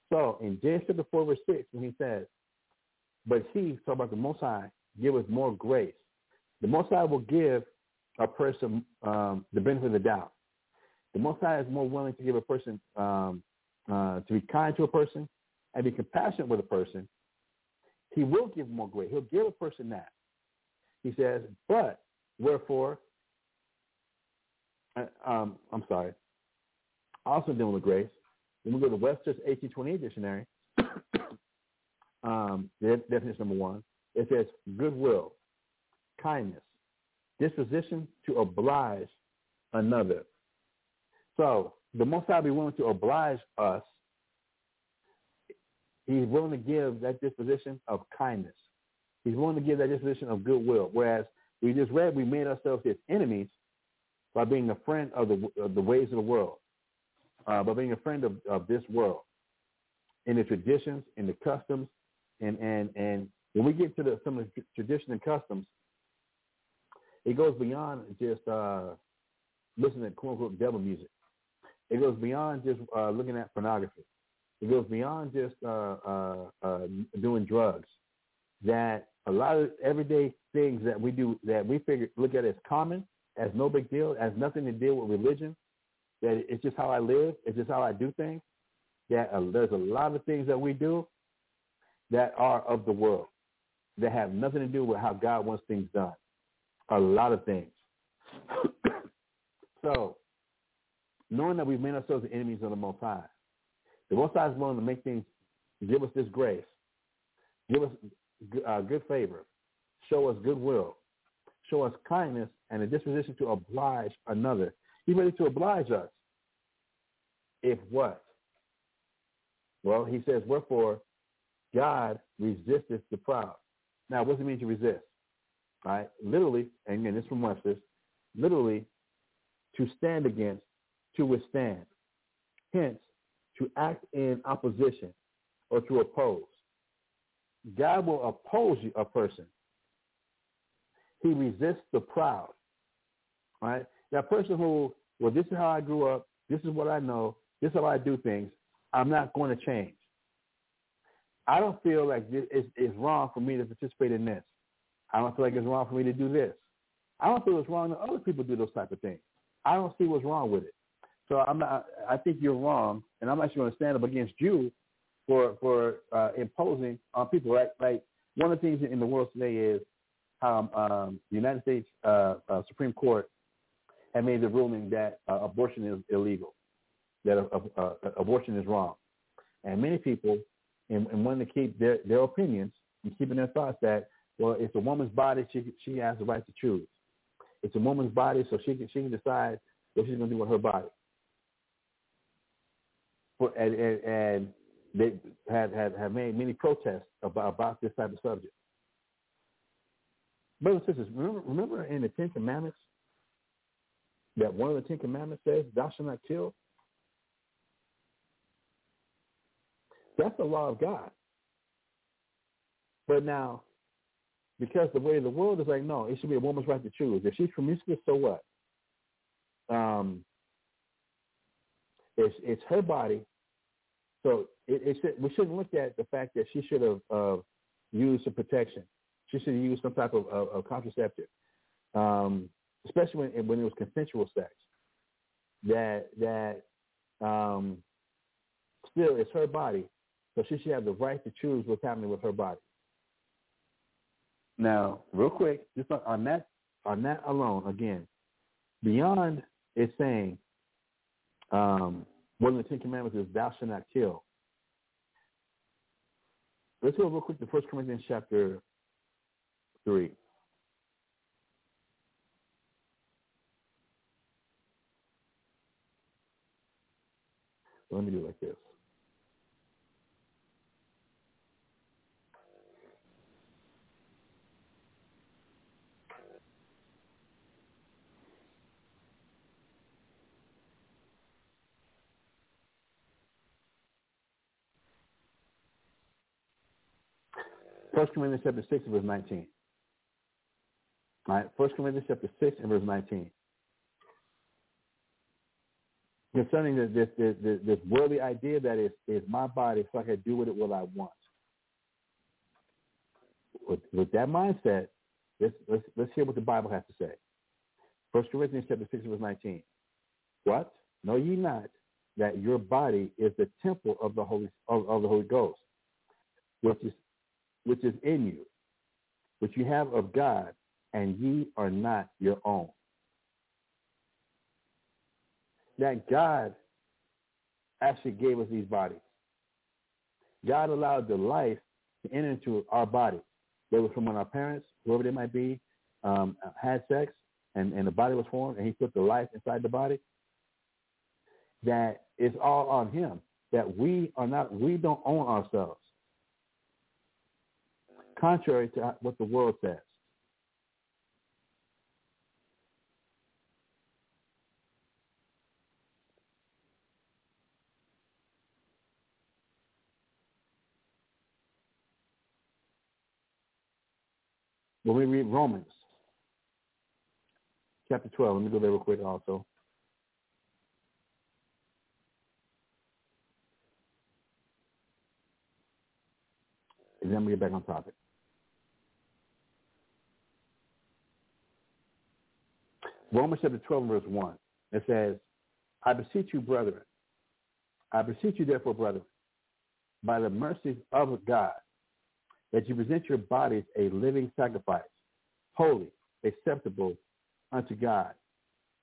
So in James chapter four, verse six, when he says, but he, talking about the Most High, giveth more grace. The Most High will give a person um, the benefit of the doubt. The Most High is more willing to give a person, um, uh, to be kind to a person, and be compassionate with a person, he will give more grace. He'll give a person that. He says, but wherefore, uh, um, I'm sorry, also dealing with grace. When we go to Webster's eighteen twenty-eight Dictionary, um, definition number one, it says goodwill, kindness, disposition to oblige another. So the Most High will be willing to oblige us He's willing to give that disposition of kindness. He's willing to give that disposition of goodwill. Whereas we just read, we made ourselves his enemies by being a friend of the, of the ways of the world, uh, by being a friend of, of this world, in the traditions, in the customs, and and and when we get to the, some of the tradition and customs, it goes beyond just uh, listening to quote unquote devil music. It goes beyond just uh, looking at pornography. It goes beyond just uh, uh, uh, doing drugs. That a lot of everyday things that we do that we figure look at as common, as no big deal, as nothing to deal with religion, that it's just how I live, it's just how I do things, that uh, there's a lot of things that we do that are of the world, that have nothing to do with how God wants things done. A lot of things. So, knowing that we've made ourselves the enemies of the Most High, the Most High is willing to make things, give us this grace, give us uh, good favor, show us goodwill, show us kindness, and a disposition to oblige another. He's ready to oblige us. If what? Well, he says, wherefore, God resisteth the proud. Now, what does it mean to resist? All right? Literally, and again, this is from Webster's, literally, to stand against, to withstand. Hence, to act in opposition or to oppose. God will oppose you, a person. He resists the proud. All right? That person who, well, this is how I grew up. This is what I know. This is how I do things. I'm not going to change. I don't feel like it's, it's wrong for me to participate in this. I don't feel like it's wrong for me to do this. I don't feel it's wrong that other people do those type of things. I don't see what's wrong with it. So I'm not, I think you're wrong, and I'm actually going to stand up against you for for uh, imposing on people. Like, like one of the things in the world today is how um, the United States uh, uh, Supreme Court had made the ruling that uh, abortion is illegal, that uh, uh, abortion is wrong. And many people, and, and wanting to keep their, their opinions and keeping their thoughts that, well, it's a woman's body, she she has the right to choose. It's a woman's body, so she can, she can decide what she's going to do with her body. For, and, and, and they have, have, have made many protests about, about this type of subject. Brothers and sisters, remember, remember in the Ten Commandments that one of the Ten Commandments says, thou shalt not kill? That's the law of God. But now, because the way the world is like, no, it should be a woman's right to choose. If she's promiscuous, so what? Um, it's, it's her body. So it, it should, we shouldn't look at the fact that she should have uh, used some protection. She should have used some type of, of, of contraceptive, um, especially when, when it was consensual sex. That, that um, still, it's her body, so she should have the right to choose what's happening with her body. Now, real quick, just on, on that on that alone, again, beyond it saying um, one of the Ten Commandments is thou shalt not kill. Let's go real quick to First Corinthians chapter three. So let me do it like this. First Corinthians chapter six and verse nineteen. All right, First Corinthians chapter six and verse nineteen. Concerning this this, this, this worldly idea that is is my body, so I can do with it what I want. With, with that mindset, let's, let's let's hear what the Bible has to say. First Corinthians chapter six and verse nineteen. What? Know ye not that your body is the temple of the Holy of, of the Holy Ghost, which is which is in you, which you have of God, and ye are not your own. That God actually gave us these bodies. God allowed the life to enter into our body, whether from when our parents, whoever they might be, um, had sex, and, and the body was formed, and he put the life inside the body. That it's all on him, that we are not, we don't own ourselves. contrary to what the world says. When we read Romans chapter twelve, let me go there real quick also. And then we get back on topic. Romans chapter twelve, verse one. It says, I beseech you, brethren, I beseech you, therefore, brethren, by the mercies of God, that you present your bodies a living sacrifice, holy, acceptable unto God,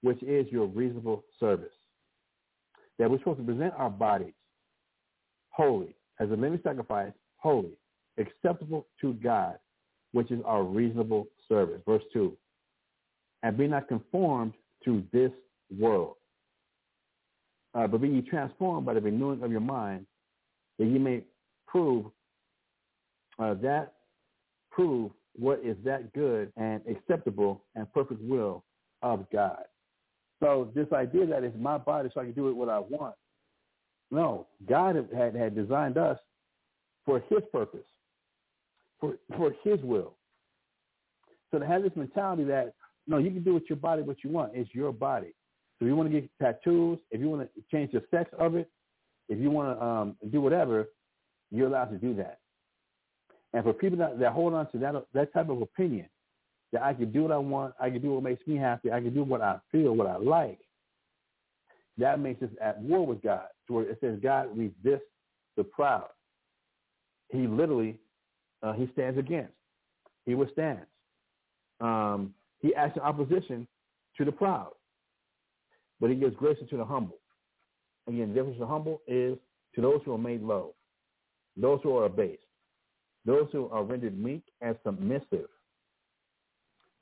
which is your reasonable service. That we're supposed to present our bodies holy, as a living sacrifice, holy, acceptable to God, which is our reasonable service. Verse two, and be not conformed to this world, uh, but be ye transformed by the renewing of your mind, that ye may prove Uh, that prove what is that good and acceptable and perfect will of God. So this idea that it's my body so I can do it what I want. No, God had, had designed us for his purpose, for, for his will. So to have this mentality that, no, you can do with your body what you want. It's your body. So if you want to get tattoos, if you want to change the sex of it, if you want to um, do whatever, you're allowed to do that. And for people that, that hold on to that that type of opinion, that I can do what I want, I can do what makes me happy, I can do what I feel, what I like, that makes us at war with God. To where it says God resists the proud. He literally, uh, he stands against. He withstands. Um, he acts in opposition to the proud. But he gives grace to the humble. Again, the difference to the humble is to those who are made low, those who are abased. Those who are rendered meek and submissive,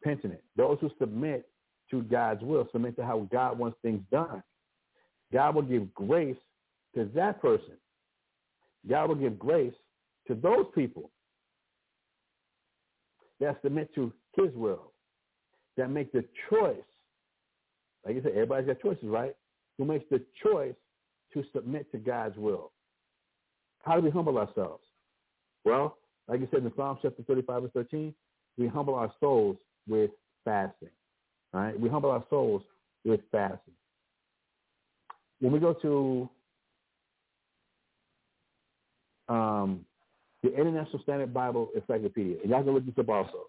penitent. Those who submit to God's will, submit to how God wants things done. God will give grace to that person. God will give grace to those people that submit to his will, that make the choice. Like I said, everybody's got choices, right? Who makes the choice to submit to God's will? How do we humble ourselves? Well, like I said in Psalm chapter thirty-five verse thirteen, we humble our souls with fasting. All right? We humble our souls with fasting. When we go to um, the International Standard Bible Encyclopedia, and y'all can look this up also.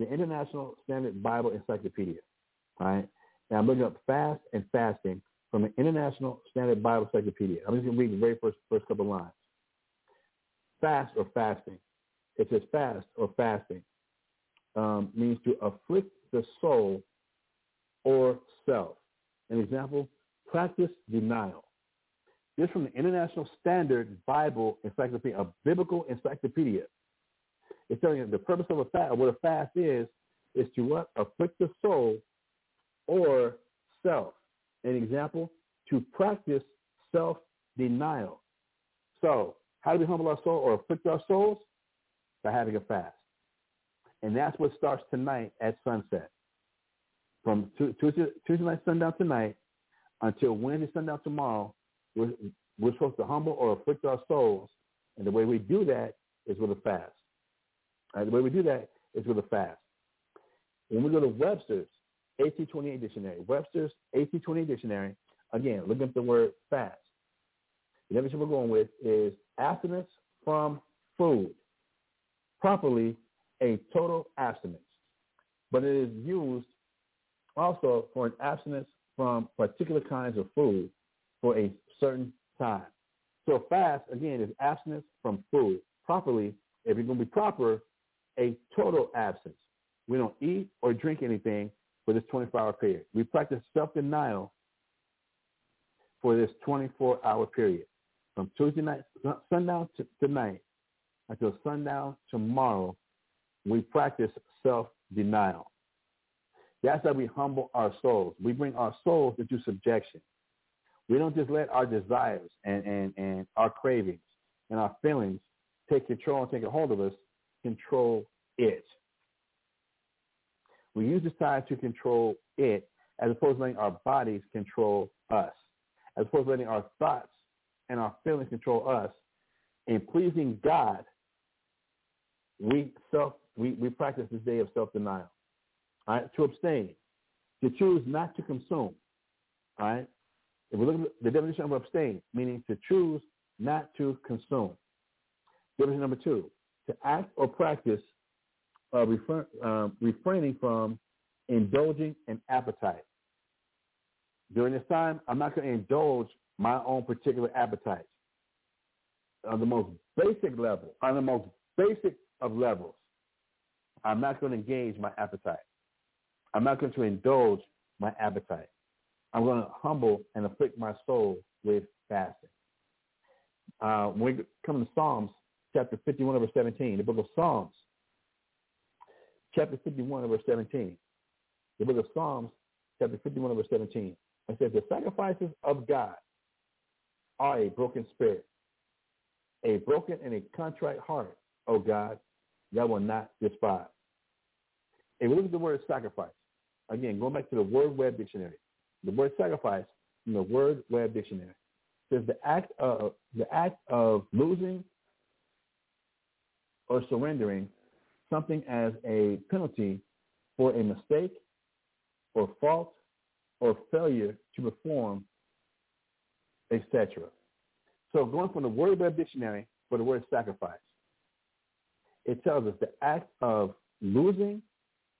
The International Standard Bible Encyclopedia. All right? Now I'm looking up fast and fasting from the International Standard Bible Encyclopedia. I'm just going to read the very first, first couple of lines. Fast or fasting. It says fast or fasting um, means to afflict the soul or self. An example, practice denial. This is from the International Standard Bible Encyclopedia, a biblical encyclopedia. It's telling you the purpose of a fast, or what a fast is, is to what? Afflict the soul or self. An example, to practice self-denial. So, how do we humble our soul or afflict our souls? By having a fast. And that's what starts tonight at sunset. From Tuesday, Tuesday night sundown tonight until Wednesday sundown tomorrow, we're, we're supposed to humble or afflict our souls. And the way we do that is with a fast. Right, the way we do that is with a fast. When we go to Webster's eighteen twenty-eight Dictionary, Webster's eighteen twenty-eight Dictionary, again, look up the word fast. The definition we're going with is abstinence from food, properly a total abstinence, but it is used also for an abstinence from particular kinds of food for a certain time. So fast, again, is abstinence from food, properly, if you're going to be proper, a total absence. We don't eat or drink anything for this twenty-four hour period. We practice self-denial for this twenty-four hour period. From Tuesday night, sundown to tonight until sundown tomorrow, we practice self-denial. That's how we humble our souls. We bring our souls into subjection. We don't just let our desires and, and, and our cravings and our feelings take control and take a hold of us. control it. We use the signs to control it as opposed to letting our bodies control us, as opposed to letting our thoughts and our feelings control us. In pleasing God, we self we, we practice this day of self-denial. All right, to abstain, to choose not to consume. All right, if we look at the definition of abstain, meaning to choose not to consume. Definition number two, to act or practice uh, refra- uh, refraining from indulging an appetite. During this time, I'm not going to indulge my own particular appetite. On the most basic level, on the most basic of levels, I'm not going to engage my appetite. I'm not going to indulge my appetite. I'm going to humble and afflict my soul with fasting. Uh, when we come to Psalms, chapter fifty-one, verse seventeen, the book of Psalms, chapter fifty-one, verse seventeen, the book of Psalms, chapter fifty-one, verse seventeen, it says, the sacrifices of God are a broken spirit, a broken and a contrite heart, O God, that will not despise. If we look at the word sacrifice, again, going back to the WordWeb Dictionary, the word sacrifice in the WordWeb Dictionary says the act of the act of losing or surrendering something as a penalty for a mistake or fault or failure to perform, et cetera. So going from the WordWeb Dictionary for the word sacrifice, it tells us the act of losing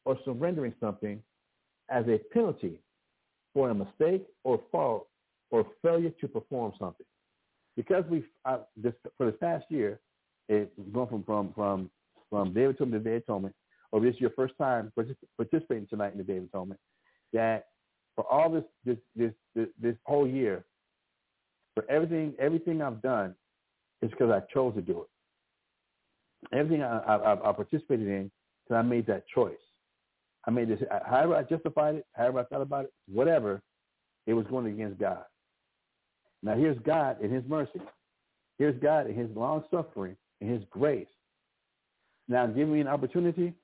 or surrendering something as a penalty for a mistake or fault or failure to perform something. Because we've, uh, this, for this past year, it's going from, from, from, from Day of Atonement to Day of Atonement, or this is your first time participating tonight in the Day of Atonement, that for all this, this, this, this, this whole year, for everything, everything I've done is because I chose to do it. Everything I, I, I participated in, because I made that choice. I made this, however I justified it, however I thought about it, whatever, it was going against God. Now here's God in his mercy. Here's God in his long suffering and his grace. Now give me an opportunity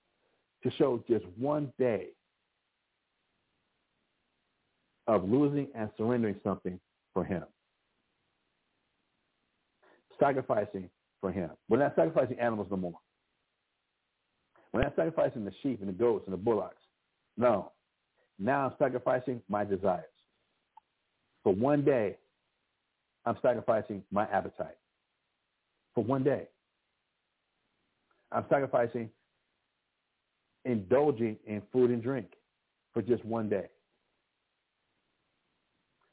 to show just one day of losing and surrendering something for him. Sacrificing for him. We're not sacrificing animals no more. We're not sacrificing the sheep and the goats and the bullocks. No. Now I'm sacrificing my desires. For one day, I'm sacrificing my appetite. For one day. I'm sacrificing indulging in food and drink for just one day.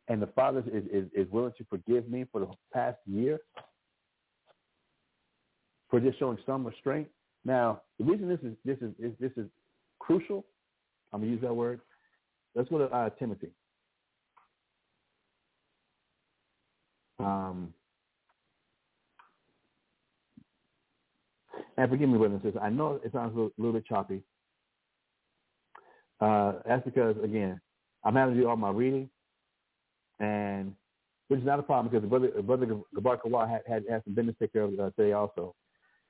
And the Father is, is, is willing to forgive me for the past year for just showing some restraint. Now, the reason this is this is, is this is crucial, I'm gonna use that word. Let's go to uh, Timothy. Um, and forgive me, brothers and sisters. I know it sounds a little, little bit choppy. Uh, that's because again, I'm having to do all my reading, and which is not a problem because brother brother Gabar Kawar had, had had some business to take care of uh, today also.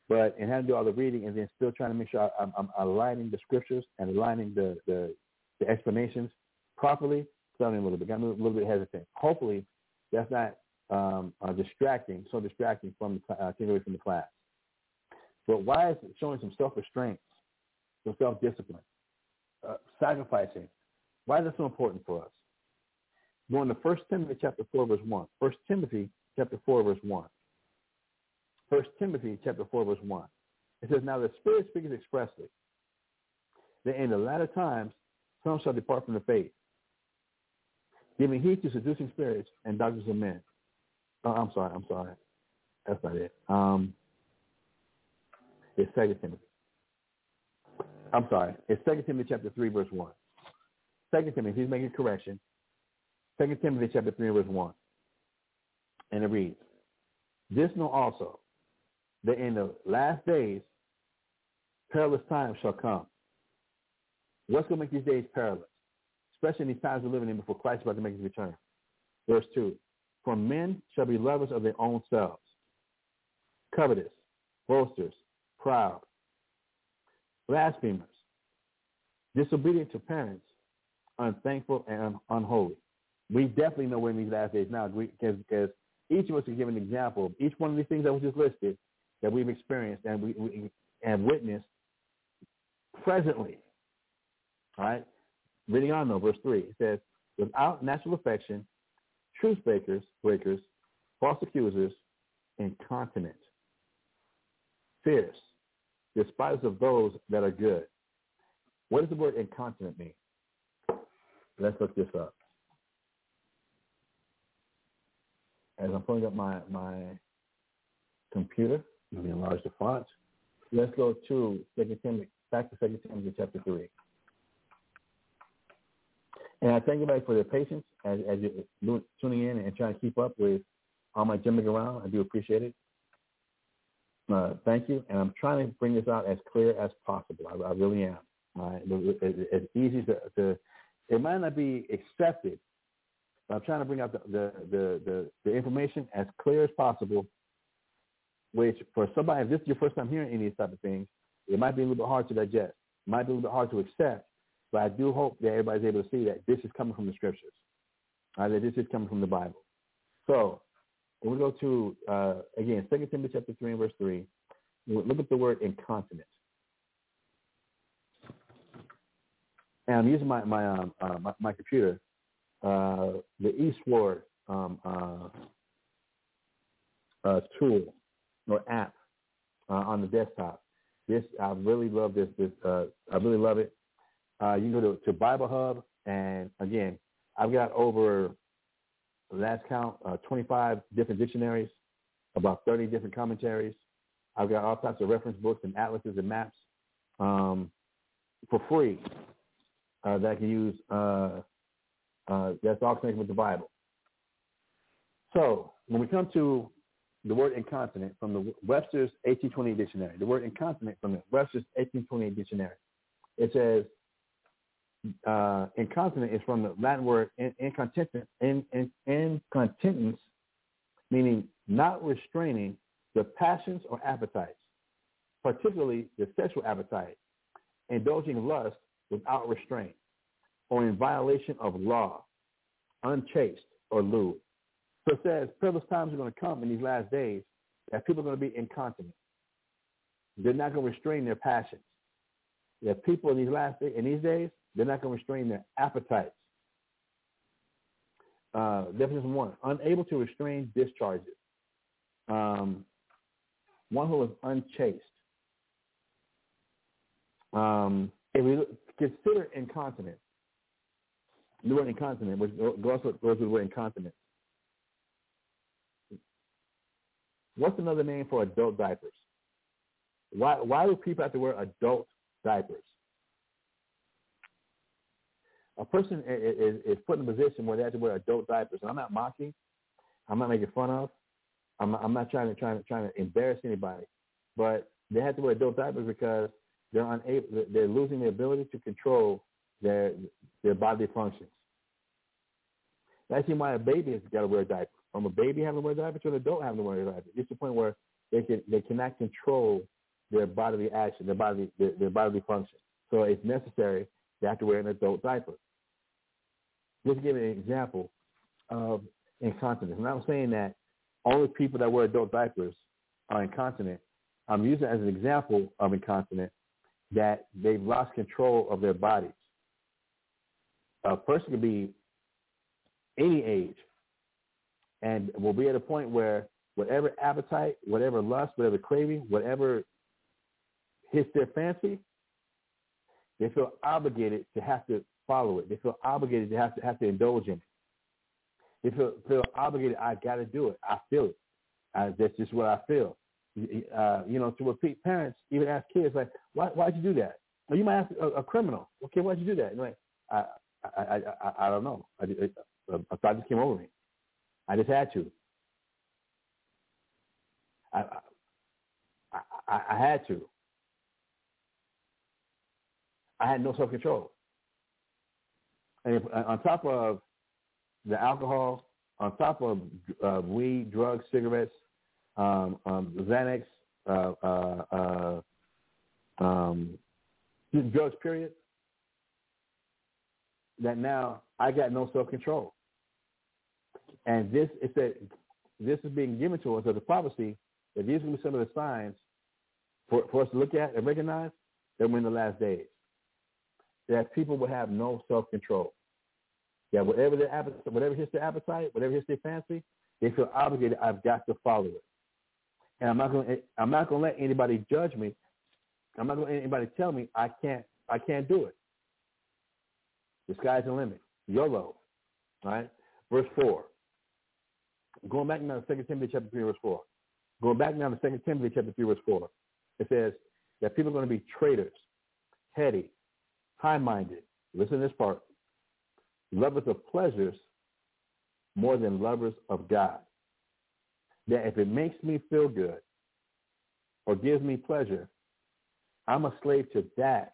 But and having to do all the reading and then still trying to make sure I'm, I'm aligning the scriptures and aligning the, the, the explanations properly. So I'm a little bit, I'm a little bit hesitant. Hopefully, that's not um, uh, distracting, so distracting from the, uh, taking away from the class. But why is it showing some self-restraint, some self-discipline, uh, sacrificing? Why is that so important for us? Going to First Timothy chapter four verse one. First Timothy chapter four verse one. First Timothy chapter four, verse one. It says, now the Spirit speaks expressly, that in the latter times some shall depart from the faith, giving heed to seducing spirits and doctrines of men. Oh, I'm sorry, I'm sorry. That's not it. Um, it's Second Timothy. I'm sorry. It's Second Timothy chapter three, verse one. Second Timothy, he's making a correction. Second Timothy chapter three, verse one. And it reads, this know also, that in the last days, perilous times shall come. What's going to make these days perilous? Especially in these times we're living in before Christ is about to make his return. Verse two, for men shall be lovers of their own selves, covetous, boasters, proud, blasphemers, disobedient to parents, unthankful, and unholy. We definitely know we're in these last days now, because each of us is given an example of each one of these things that was just listed that we've experienced and we, we and witnessed presently. All right? Reading on, though, verse three, it says, without natural affection, truth breakers, breakers, false accusers, incontinent, fierce, despisers of those that are good. What does the word incontinent mean? Let's look this up. As I'm pulling up my, my computer, let me enlarge the font. Let's go to Second Timothy, back to Second Timothy chapter three. And I thank everybody for their patience as, as you're tuning in and trying to keep up with all my jumping around. I do appreciate it. Uh, thank you. And I'm trying to bring this out as clear as possible. I, I really am. All right? It's easy to, to, it might not be accepted, but I'm trying to bring out the, the, the, the, the information as clear as possible, which for somebody, if this is your first time hearing any of these type of things, it might be a little bit hard to digest. It might be a little bit hard to accept. But I do hope that everybody's able to see that this is coming from the scriptures, all right, that this is coming from the Bible. So when we go to, uh, again, Second Timothy chapter three and verse three, look at the word incontinent. And I'm using my my um, uh, my, my computer, uh, the Eastward um, uh, uh, tool or app uh, on the desktop. This I really love this. This uh, I really love it. Uh, you can go to, to Bible Hub, and again, I've got over, last count, uh, twenty-five different dictionaries, about thirty different commentaries. I've got all types of reference books and atlases and maps um, for free uh, that I can use. Uh, uh, that's all connected with the Bible. So when we come to the word incontinent from the Webster's eighteen twenty-eight Dictionary, the word incontinent from the Webster's eighteen twenty-eight Dictionary, it says, Uh, incontinent is from the Latin word incontinence, in, in, in, in meaning not restraining the passions or appetites, particularly the sexual appetite, indulging lust without restraint, or in violation of law, unchaste or lewd. So it says perilous times are going to come in these last days that people are going to be incontinent. They're not going to restrain their passions. That people in these last in these days, they're not going to restrain their appetites. Uh, definition one, unable to restrain discharges. Um, one who is unchaste. Um, if we look, consider incontinent, the word incontinent, which goes with, goes with the word incontinence. What's another name for adult diapers? Why, why do people have to wear adult diapers? A person is, is, is put in a position where they have to wear adult diapers. And I'm not mocking. I'm not making fun of. I'm not, I'm not trying to trying to trying to embarrass anybody. But they have to wear adult diapers because they're unable. They're losing the ability to control their their bodily functions. That's even why a baby has got to wear a diaper. From a baby having to wear a diaper to an adult having to wear a diaper, it's the point where they can they cannot control their bodily action, their bodily their, their bodily function. So it's necessary they have to wear an adult diaper. Just give an example of incontinence. And I'm saying that only people that wear adult diapers are incontinent. I'm using it as an example of incontinent that they've lost control of their bodies. A person could be any age and will be at a point where whatever appetite, whatever lust, whatever craving, whatever hits their fancy, they feel obligated to have to follow it. They feel obligated to have to have to indulge in it. They feel, feel obligated. I got to do it. I feel it. I, that's just what I feel. Uh, you know, to repeat, parents even ask kids like, "Why? Why'd you do that?" Or you might ask a, a criminal, "Okay, why'd you do that?" And like, I, I, I, I, I don't know. I, I, I thought this came over me. I just had to. I, I, I, I had to. I had no self-control. And if, on top of the alcohol, on top of uh, weed, drugs, cigarettes, um, um, Xanax, uh, uh, uh, um, drugs, period, that now I got no self-control. And this, it said, this is being given to us as a prophecy that these are going to be some of the signs for, for us to look at and recognize that we're in the last days, that people will have no self-control. Yeah, whatever their appetite, whatever hits their appetite, whatever hits their fancy, they feel obligated. I've got to follow it, and I'm not going. I'm not going to let anybody judge me. I'm not going to let anybody tell me I can't. I can't do it. The sky's the limit. YOLO. All right. Verse four. Going back now to Second Timothy chapter three verse four. Going back now to Second Timothy chapter three verse four. It says that people are going to be traitors, heady, high-minded. Listen to this part. Lovers of pleasures more than lovers of God. That if it makes me feel good or gives me pleasure, I'm a slave to that,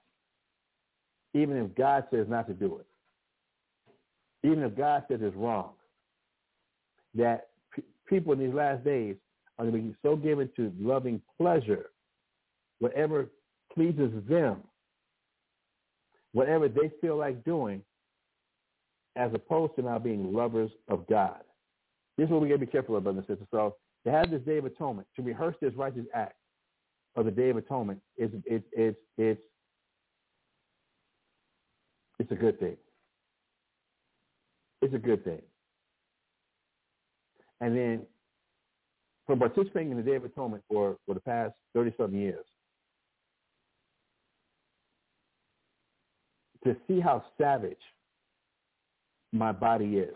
even if God says not to do it. Even if God says it's wrong. That p- people in these last days are going to be so given to loving pleasure, whatever pleases them, whatever they feel like doing, as opposed to now being lovers of God. This is what we got to be careful of, brothers and sisters. So to have this Day of Atonement, to rehearse this righteous act of the Day of Atonement, is it's it's it's it's a good thing. It's a good thing. And then from participating in the Day of Atonement for, for the past thirty-something years, to see how savage my body is,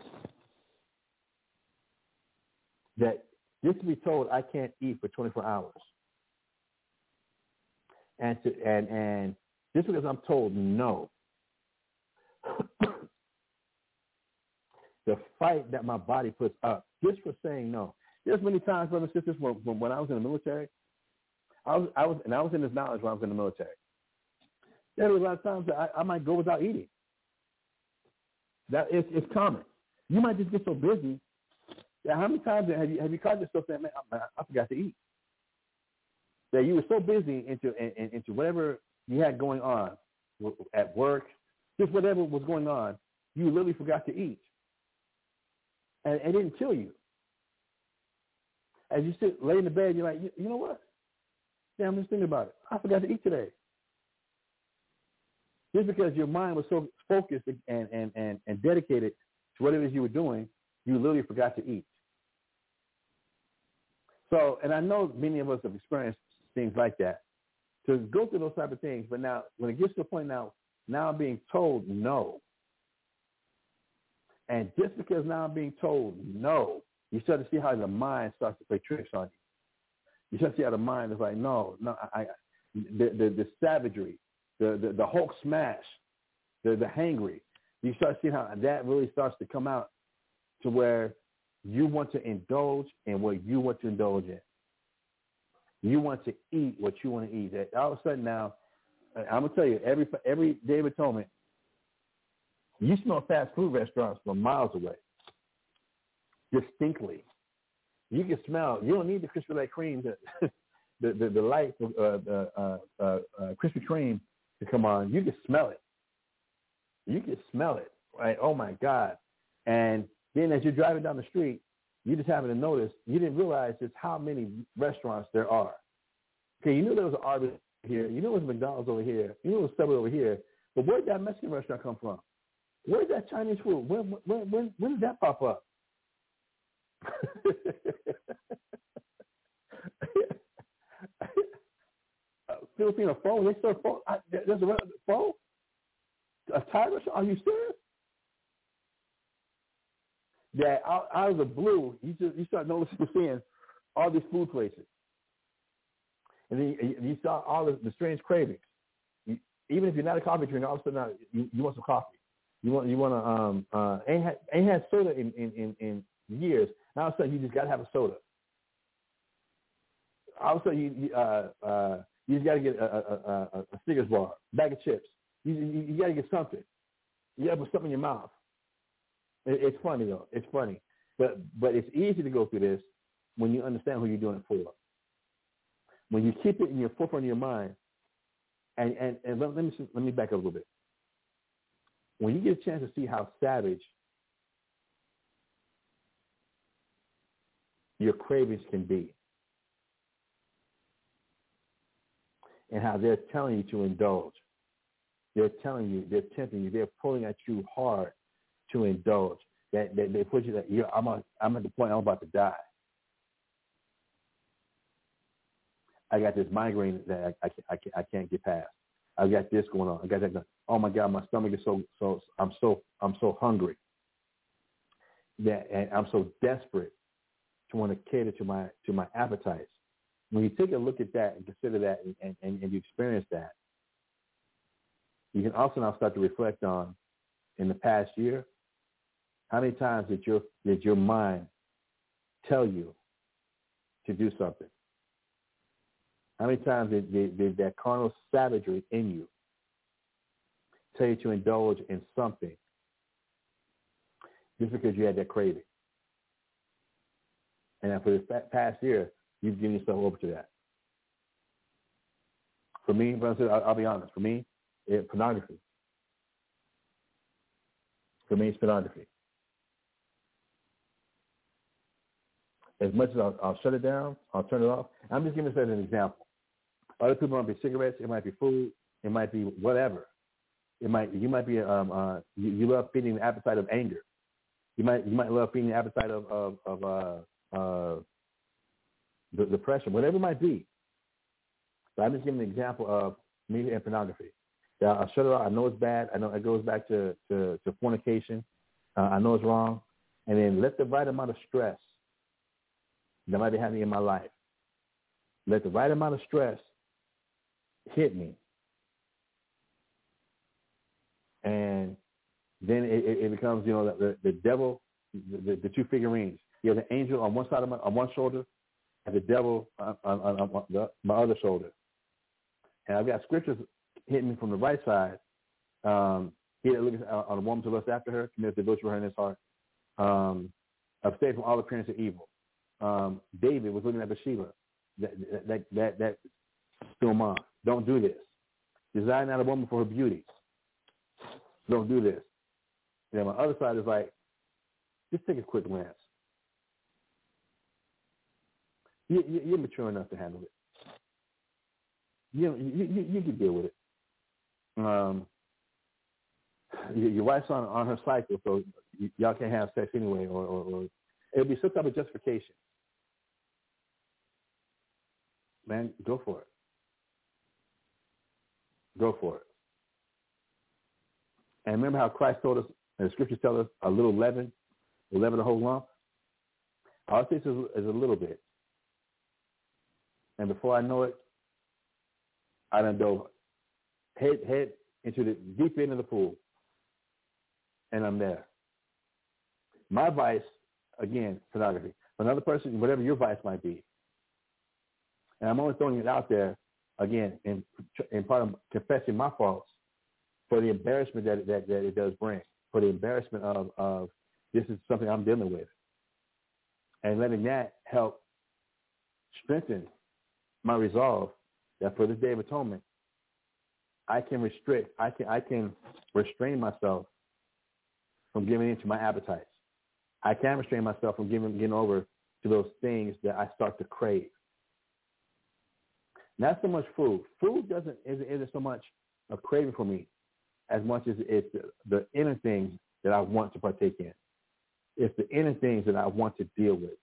that just to be told I can't eat for twenty-four hours, and to, and and just because I'm told no, the fight that my body puts up just for saying no. There's many times, brothers and sisters, when, when I was in the military, I was I was and I was in this knowledge when I was in the military. There were a lot of times that I, I might go without eating. That it's, it's common. You might just get so busy that how many times have you have you caught yourself saying, "Man, I, I forgot to eat." That you were so busy into in, into whatever you had going on at work, just whatever was going on, you literally forgot to eat, and it didn't kill you. As you sit lay in the bed, you're like, "You, you know what? Yeah, I'm just thinking about it. I forgot to eat today." Just because your mind was so focused and, and, and, and dedicated to what it is you were doing, you literally forgot to eat. So, and I know many of us have experienced things like that, to go through those type of things. But now, when it gets to the point now, now I'm being told no. And just because now I'm being told no, you start to see how the mind starts to play tricks on you. You start to see how the mind is like, no, no, I, I the, the, the savagery, The, the the Hulk smash, the the hangry. You start seeing how that really starts to come out to where you want to indulge in what you want to indulge in. You want to eat what you want to eat. That all of a sudden now, I'm gonna tell you, every every Day of Atonement, you smell fast food restaurants from miles away, distinctly. You can smell. You don't need the Krispy Kreme, the the, the the light, uh, the uh, uh, uh, Krispy Kreme. Come on, you can smell it. You can smell it, right? Oh, my God. And then as you're driving down the street, you just happen to notice, you didn't realize just how many restaurants there are. Okay, you knew there was an Arby's here. You knew there was a McDonald's over here. You knew there was Subway over here. But where did that Mexican restaurant come from? Where did that Chinese food? When, when, when, when did that pop up? Filipino pho, they serve pho. I, there's a pho? A Thai restaurant? Are you serious? That out, out of the blue, you just you start noticing you're seeing all these food places, and then you, you saw all the, the strange cravings. You, even if you're not a coffee drinker, all of a sudden now, you, you want some coffee. You want you want to um uh ain't had, ain't had soda in, in, in, in years. Now all of a sudden you just gotta have a soda. All of a sudden you, you uh uh. You just got to get a, a, a, a Snickers bar, bag of chips. You, you, you got to get something. You got to put something in your mouth. It, it's funny, though. It's funny. But but it's easy to go through this when you understand who you're doing it for. When you keep it in your forefront of your mind And, and, and let, let me let me back up a little bit. When you get a chance to see how savage your cravings can be, and how they're telling you to indulge, they're telling you, they're tempting you, they're pulling at you hard to indulge. That they, they put you that you're, I'm a, I'm at the point I'm about to die. I got this migraine that I, I, I, I can't get past. I got this going on. I got that going. Oh my God, my stomach is so so. I'm so I'm so hungry. That and I'm so desperate to want to cater to my to my appetites. When you take a look at that and consider that, and, and, and you experience that, you can also now start to reflect on, in the past year, how many times did your did your mind tell you to do something? How many times did, did, did that carnal savagery in you tell you to indulge in something just because you had that craving? And for this past year, you've given yourself over to that. For me, brother, I'll, I'll be honest. For me, it's pornography. For me, it's pornography. As much as I'll, I'll shut it down, I'll turn it off. I'm just giving this as an example. Other people might be cigarettes. It might be food. It might be whatever. It might you might be um uh you, you love feeding the appetite of anger. You might you might love feeding the appetite of of, of uh uh the depression, whatever it might be. But I'm just giving an example of media and pornography. Yeah, I'll shut it off. I know it's bad. I know it goes back to to, to fornication. Uh, I know it's wrong. And then let the right amount of stress that might be happening in my life. Let the right amount of stress hit me. And then it, it becomes, you know, the, the devil, the, the two figurines. You have the angel on one side of my, on one shoulder, and the devil on, on, on the, my other shoulder. And I've got scriptures hitting me from the right side. Um, he that looketh on a woman to lust after her, committeth debauchery with her in his heart. Um, abstain from all appearance of evil. Um, David was looking at Bathsheba. That that that that still mom. Don't do this. Desire not a woman for her beauty. Don't do this. And then my other side is like, just take a quick glance. You, you, you're mature enough to handle it. You you you, you can deal with it. Um, your wife's on on her cycle, so y- y'all can't have sex anyway, or, or, or it'll be some type of justification. Man, go for it. Go for it. And remember how Christ told us, and the scriptures tell us, a little leaven, leaven the whole lump. All this is, is a little bit. And before I know it, I done dove head, head into the deep end of the pool. And I'm there. My vice, again, pornography. For another person, whatever your vice might be. And I'm only throwing it out there, again, in, in part of confessing my faults, for the embarrassment that, that, that it does bring, for the embarrassment of, of this is something I'm dealing with. And letting that help strengthen my resolve that for this Day of Atonement, I can restrict, I can, I can restrain myself from giving in to my appetites. I can restrain myself from giving, getting over to those things that I start to crave. Not so much food. Food doesn't isn't, isn't so much a craving for me, as much as it's the, the inner things that I want to partake in. It's the inner things that I want to deal with.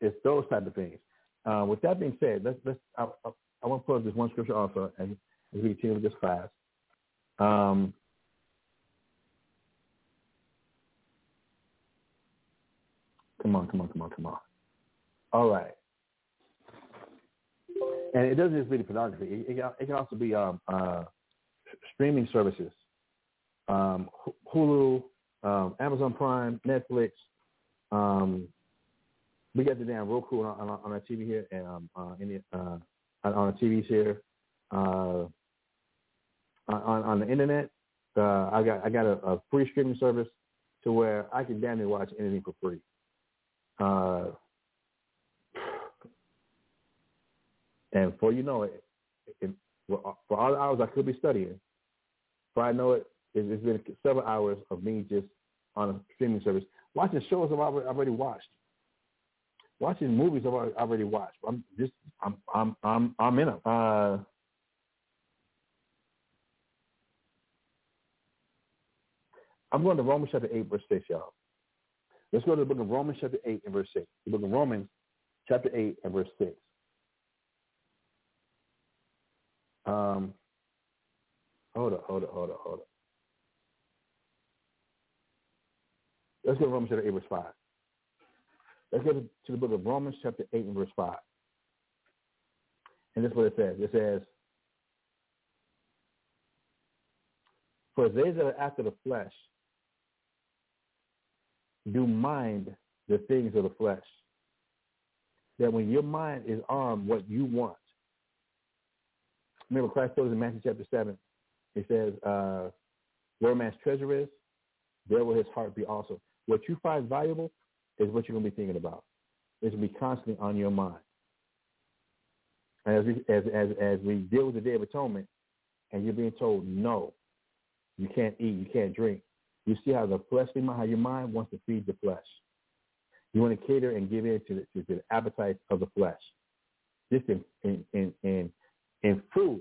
It's those type of things. Uh, with that being said, let's let's. I, I, I want to pull up this one scripture also, and as we continue with this class. Um, Come on, come on, come on, come on. All right. And it doesn't just be the pornography. It, it, it can also be um, uh, streaming services. Um, Hulu, um, Amazon Prime, Netflix. Um, we got the damn Roku on, on, on our T V here, and um, uh, in the, uh, on our T Vs here. Uh, on, on the internet, uh, I got I got a, a free streaming service to where I can damn near watch anything for free. Uh, and before you know it, it, For, for all the hours I could be studying, for I know it, it's, it's been several hours of me just on a streaming service, watching shows I've already watched, watching movies I've already watched. I'm just, I'm, I'm, I'm, I'm in them. Uh, I'm going to Romans chapter eight, verse six, y'all. Let's go to the book of Romans chapter eight and verse six. The book of Romans chapter eight and verse six. Um, hold up, hold up, hold up, hold up. Let's go to Romans chapter eight, verse five. Let's go to, to the book of Romans chapter eight and verse five. And this is what it says. It says, for they that are after the flesh do mind the things of the flesh, that when your mind is on what you want. Remember, Christ told us in Matthew chapter seven, he says, uh, where a man's treasure is, there will his heart be also. What you find valuable is what you're going to be thinking about. It's going to be constantly on your mind. And as we, as, as, as we deal with the Day of Atonement, and you're being told, no, you can't eat, you can't drink, you see how the fleshly mind, how your mind wants to feed the flesh. You want to cater and give in to the, to, to the appetites of the flesh. Just in, in, in, in, in food.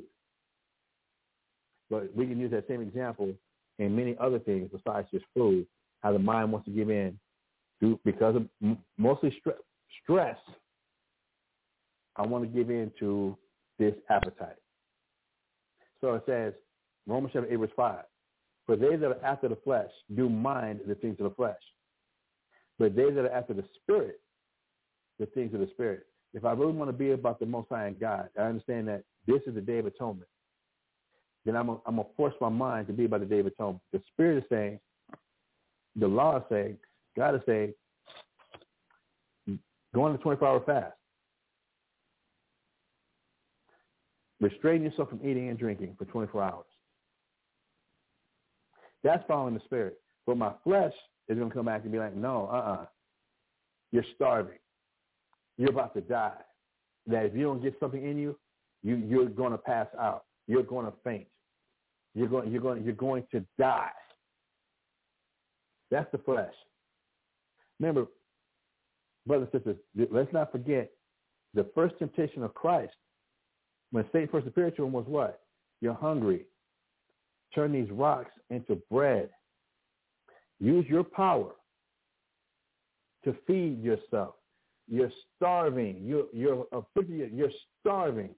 But we can use that same example in many other things besides just food, how the mind wants to give in to, because of m- mostly stre- stress, I want to give in to this appetite. So it says, Romans chapter eight, verse five, for they that are after the flesh do mind the things of the flesh, but they that are after the spirit, the things of the spirit. If I really want to be about the Most High and God, I understand that this is the Day of Atonement. Then I'm going to force my mind to be about the Day of Atonement. The Spirit is saying, the law is saying, God is saying, go on a twenty-four hour fast. Restrain yourself from eating and drinking for twenty-four hours. That's following the Spirit. But my flesh is going to come back and be like, no, uh-uh. You're starving. You're about to die. That if you don't get something in you, you you're going to pass out. You're going to faint. You're going you're going you're going to die. That's the flesh. Remember, brothers and sisters, let's not forget the first temptation of Christ when Satan first appeared to him was what? You're hungry. Turn these rocks into bread. Use your power to feed yourself. You're starving. You're, you're, you're starving.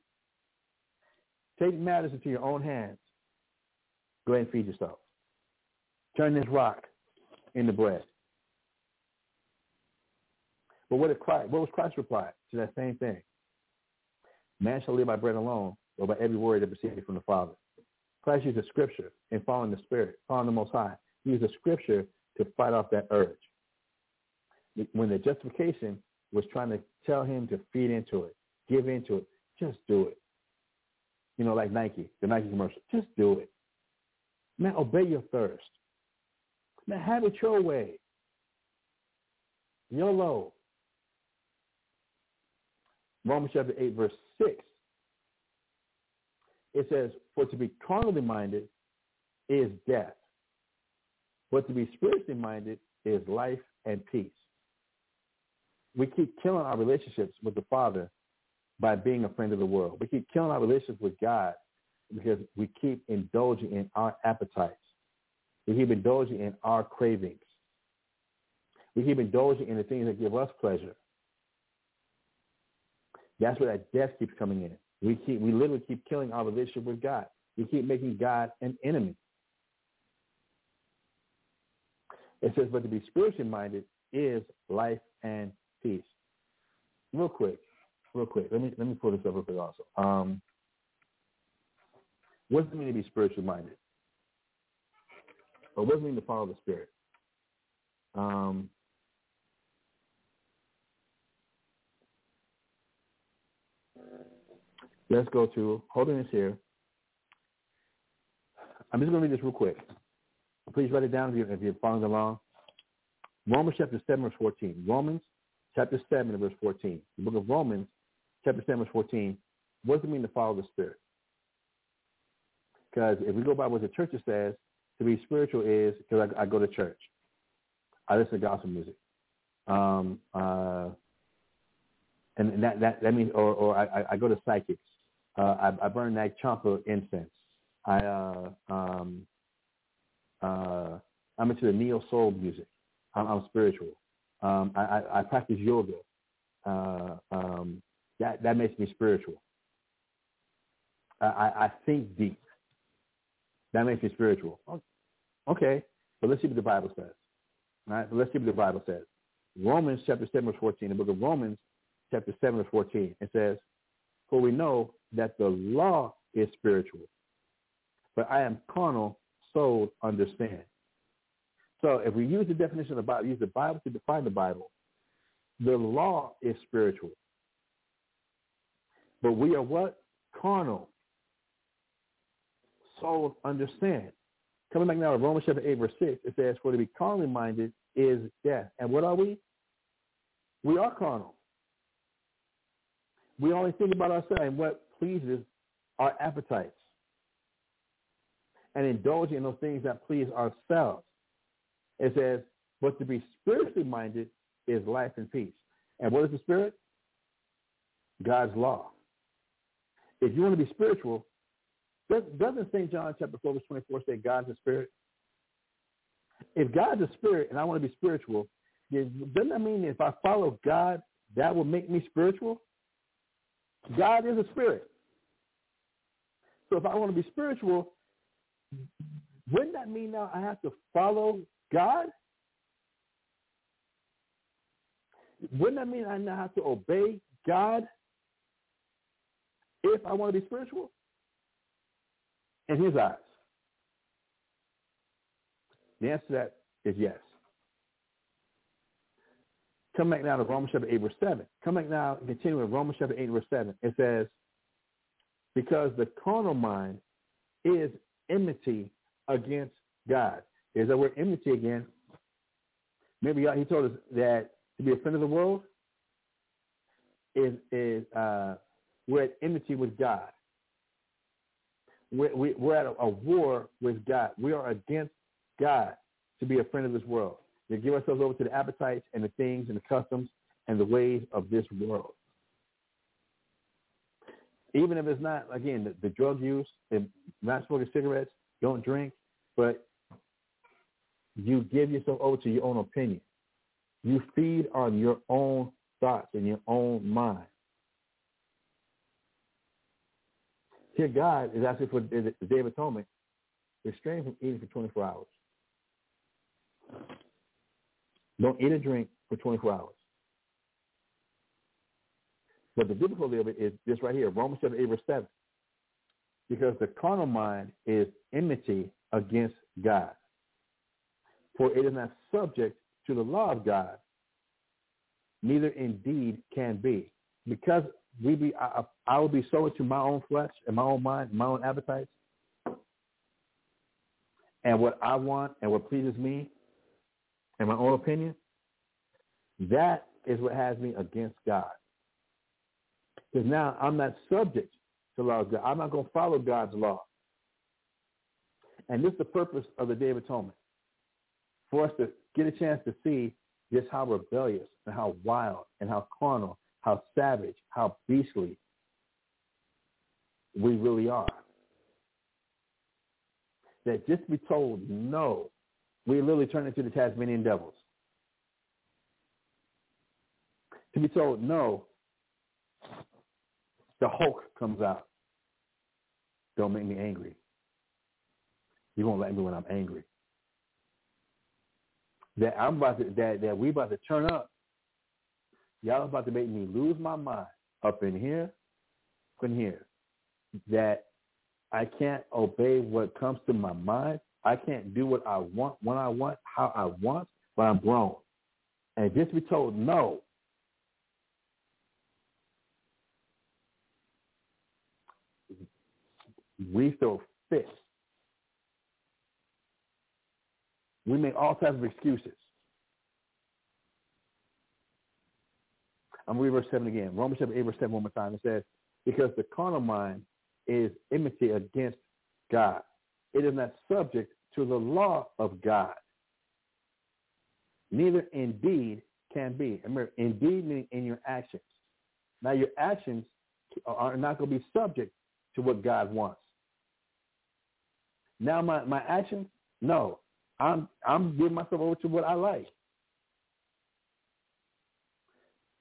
Take matters into your own hands. Go ahead and feed yourself. Turn this rock into bread. But what did Christ, what was Christ's reply to that same thing? Man shall live by bread alone, or by every word that proceeds from the Father. Christ used the scripture in following the Spirit, following the Most High. He used the scripture to fight off that urge. When the justification was trying to tell him to feed into it, give into it, just do it. You know, like Nike, the Nike commercial, just do it. Man, obey your thirst. Man, have it your way. YOLO. Romans chapter eight, verse six. It says, for to be carnally minded is death, but to be spiritually minded is life and peace. We keep killing our relationships with the Father by being a friend of the world. We keep killing our relationships with God because we keep indulging in our appetites. We keep indulging in our cravings. We keep indulging in the things that give us pleasure. That's where that death keeps coming in. We keep, we literally keep killing our relationship with God. We keep making God an enemy. It says, but to be spiritually minded is life and peace. Real quick, real quick. Let me let me pull this up real quick also. Um, what does it mean to be spiritually minded? Or what does it mean to follow the Spirit? Um, let's go to, holding this here. I'm just going to read this real quick. Please write it down if you're, if you're following along. Romans chapter seven, verse fourteen. Romans chapter seven, verse fourteen. The book of Romans, chapter seven, verse fourteen. What does it mean to follow the Spirit? Because if we go by what the church says, to be spiritual is, because I, I go to church, I listen to gospel music, um, uh, and that, that that means, or or I, I go to psychics, uh, I, I burn Nag Champa incense, I uh, um, uh, I'm into the neo soul music, I'm, I'm spiritual, um, I, I I practice yoga, uh, um, that that makes me spiritual. I, I, I think deep. That makes me spiritual. Okay, but let's see what the Bible says. All right, let's see what the Bible says. Romans chapter seven verse fourteen, the book of Romans chapter seven verse fourteen, it says, "For we know that the law is spiritual, but I am carnal, sold under sin." So if we use the definition of the Bible, use the Bible to define the Bible, the law is spiritual. But we are what? Carnal. Soul understand. Coming back now to Romans chapter eight verse six, it says, "For to be carnally minded is death." And what are we? We are carnal. We only think about ourselves and what pleases our appetites, and indulging in those things that please ourselves. It says, "But to be spiritually minded is life and peace." And what is the spirit? God's law. If you want to be spiritual, doesn't Saint John chapter four, verse twenty-four say God's a spirit? If God's a spirit and I want to be spiritual, doesn't that mean if I follow God, that will make me spiritual? God is a spirit. So if I want to be spiritual, wouldn't that mean now I have to follow God? Wouldn't that mean I now have to obey God if I want to be spiritual? In his eyes, the answer to that is yes. Come back now to Romans chapter eight, verse seven. Come back now and continue with Romans chapter eight, verse seven. It says, "Because the carnal mind is enmity against God." There's that word enmity again. Maybe y'all, he told us that to be a friend of the world is, is uh, we're at enmity with God. We're, we, we're at a, a war with God. We are against God to be a friend of this world, to give ourselves over to the appetites and the things and the customs and the ways of this world. Even if it's not, again, the, the drug use, if not smoking cigarettes, don't drink, but you give yourself over to your own opinion. You feed on your own thoughts and your own mind. Here God is asking for the Day of Atonement, restrain from eating for twenty-four hours. Don't eat or drink for twenty-four hours. But the difficulty of it is this right here, Romans chapter eight, verse seven. "Because the carnal mind is enmity against God, for it is not subject to the law of God, neither indeed can be." Because We be I, I would be sold to my own flesh and my own mind, my own appetites, and what I want and what pleases me, and my own opinion. That is what has me against God. Because now I'm not subject to the law of God. I'm not going to follow God's law. And this is the purpose of the Day of Atonement, for us to get a chance to see just how rebellious and how wild and how carnal, how savage, how beastly we really are. That just to be told no, we literally turn into the Tasmanian devils. To be told no, the Hulk comes out. "Don't make me angry. You won't let me when I'm angry." That I'm about to, that, that we about to turn up. Y'all about to make me lose my mind up in here, up in here, that I can't obey what comes to my mind. I can't do what I want, when I want, how I want, but I'm grown. And just be told no. We throw fists. We make all types of excuses. I'm going to read verse seven again. Romans chapter eight, verse seven one more time. It says, "Because the carnal mind is enmity against God. It is not subject to the law of God. Neither indeed can be. Remember, indeed meaning in your actions. Now, your actions are not going to be subject to what God wants. Now, my, my actions, no. I'm I'm giving myself over to what I like.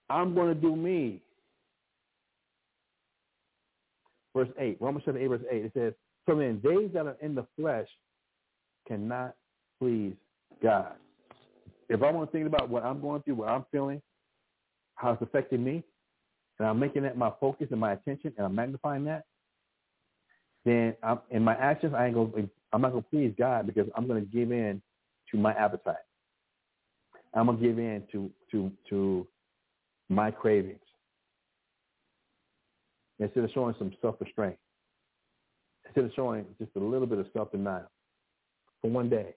I'm going to do me. Verse eight, Romans chapter eight, verse eight, it says, so then days that are in the flesh cannot please God. If I want to think about what I'm going through, what I'm feeling, how it's affecting me, and I'm making that my focus and my attention, and I'm magnifying that, then I'm, in my actions, I ain't gonna, I'm not going to please God because I'm going to give in to my appetite. I'm going to give in to to to my cravings. Instead of showing some self-restraint, instead of showing just a little bit of self-denial for one day.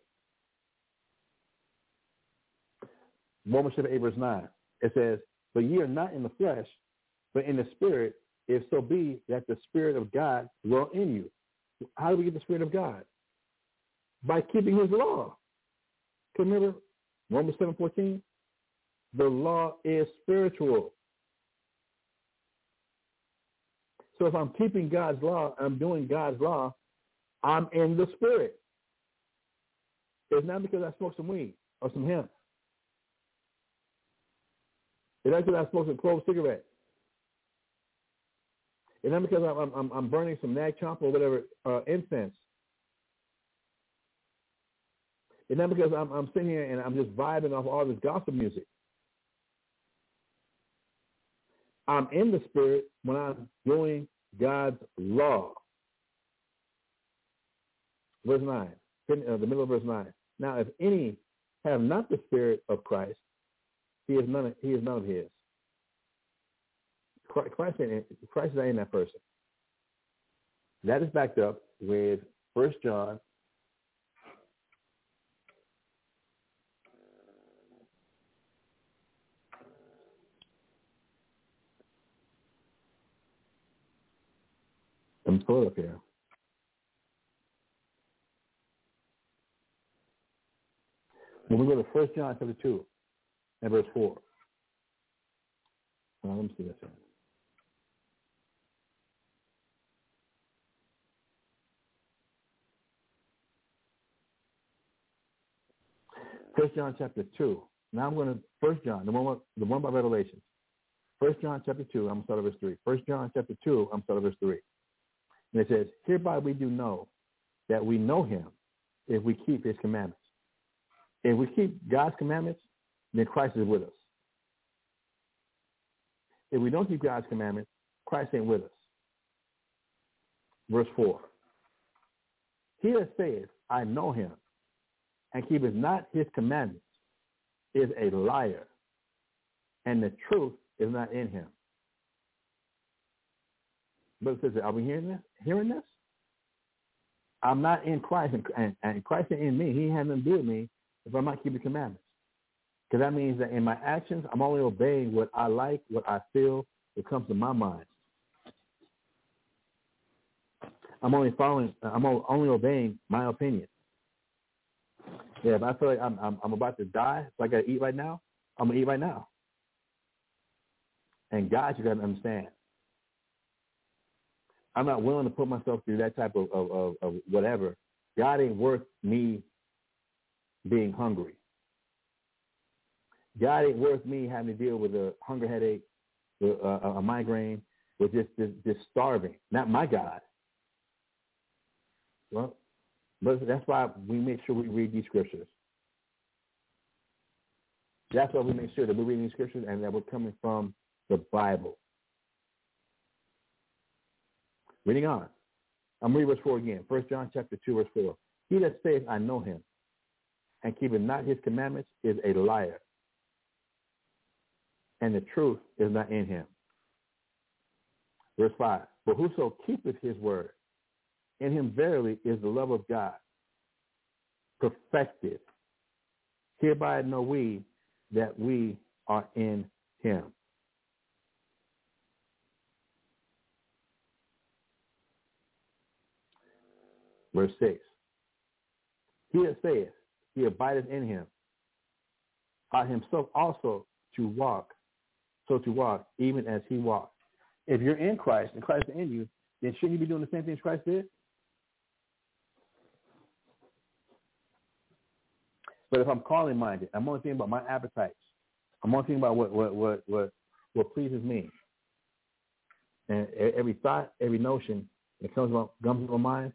Romans chapter eight, verse nine, it says, but ye are not in the flesh, but in the spirit, if so be that the spirit of God dwell in you. How do we get the spirit of God? By keeping his law. Remember Romans seven, fourteen? The law is spiritual. So if I'm keeping God's law, I'm doing God's law, I'm in the spirit. It's not because I smoked some weed or some hemp. It's not because I smoked some clove cigarette. It's not because I'm, I'm, I'm burning some Nag Champa or whatever uh, incense. It's not because I'm, I'm sitting here and I'm just vibing off all this gospel music. I'm in the spirit when I'm doing God's law. Verse nine, the middle of verse nine. Now, if any have not the spirit of Christ, he is none of, he is none of his. Christ, Christ is not in that person. That is backed up with First John. Let me pull it up here. When we go to First John chapter two and verse four. Well, let me see this here. First John chapter two. Now I'm going to First John, the one the one by Revelation. First John chapter two. I'm going to start at verse three. First John chapter two. I'm going to start at verse three. And it says, "Hereby we do know that we know Him if we keep His commandments." If we keep God's commandments, then Christ is with us. If we don't keep God's commandments, Christ ain't with us. Verse four. He that saith, "I know Him," and keepeth not his commandments, is a liar, and the truth is not in him. But it says, are we hearing this? Hearing this? I'm not in Christ, and, and Christ is in me. He has nothing to do with me if I'm not keeping commandments. Because that means that in my actions, I'm only obeying what I like, what I feel, what comes to my mind. I'm only following. I'm only obeying my opinion. Yeah, if I feel like I'm, I'm, I'm about to die, so I got to eat right now, I'm going to eat right now. And God, you got to understand, I'm not willing to put myself through that type of, of, of, of whatever. God ain't worth me being hungry. God ain't worth me having to deal with a hunger headache, with a, a migraine, with just, just, just starving. Not my God. Well, but that's why we make sure we read these scriptures. That's why we make sure that we're reading these scriptures and that we're coming from the Bible. Reading on. I'm reading verse four again. First John chapter two, verse four. He that saith, "I know him," and keepeth not his commandments, is a liar, and the truth is not in him. Verse five. But whoso keepeth his word, in him verily is the love of God perfected. Hereby know we that we are in him. Verse six. He that saith, he abideth in him, ought himself also to walk, so to walk, even as he walked. If you're in Christ and Christ is in you, then shouldn't you be doing the same thing as Christ did? But if I'm carnally minded, I'm only thinking about my appetites. I'm only thinking about what what what what, what pleases me. And every thought, every notion that comes up, comes to my mind,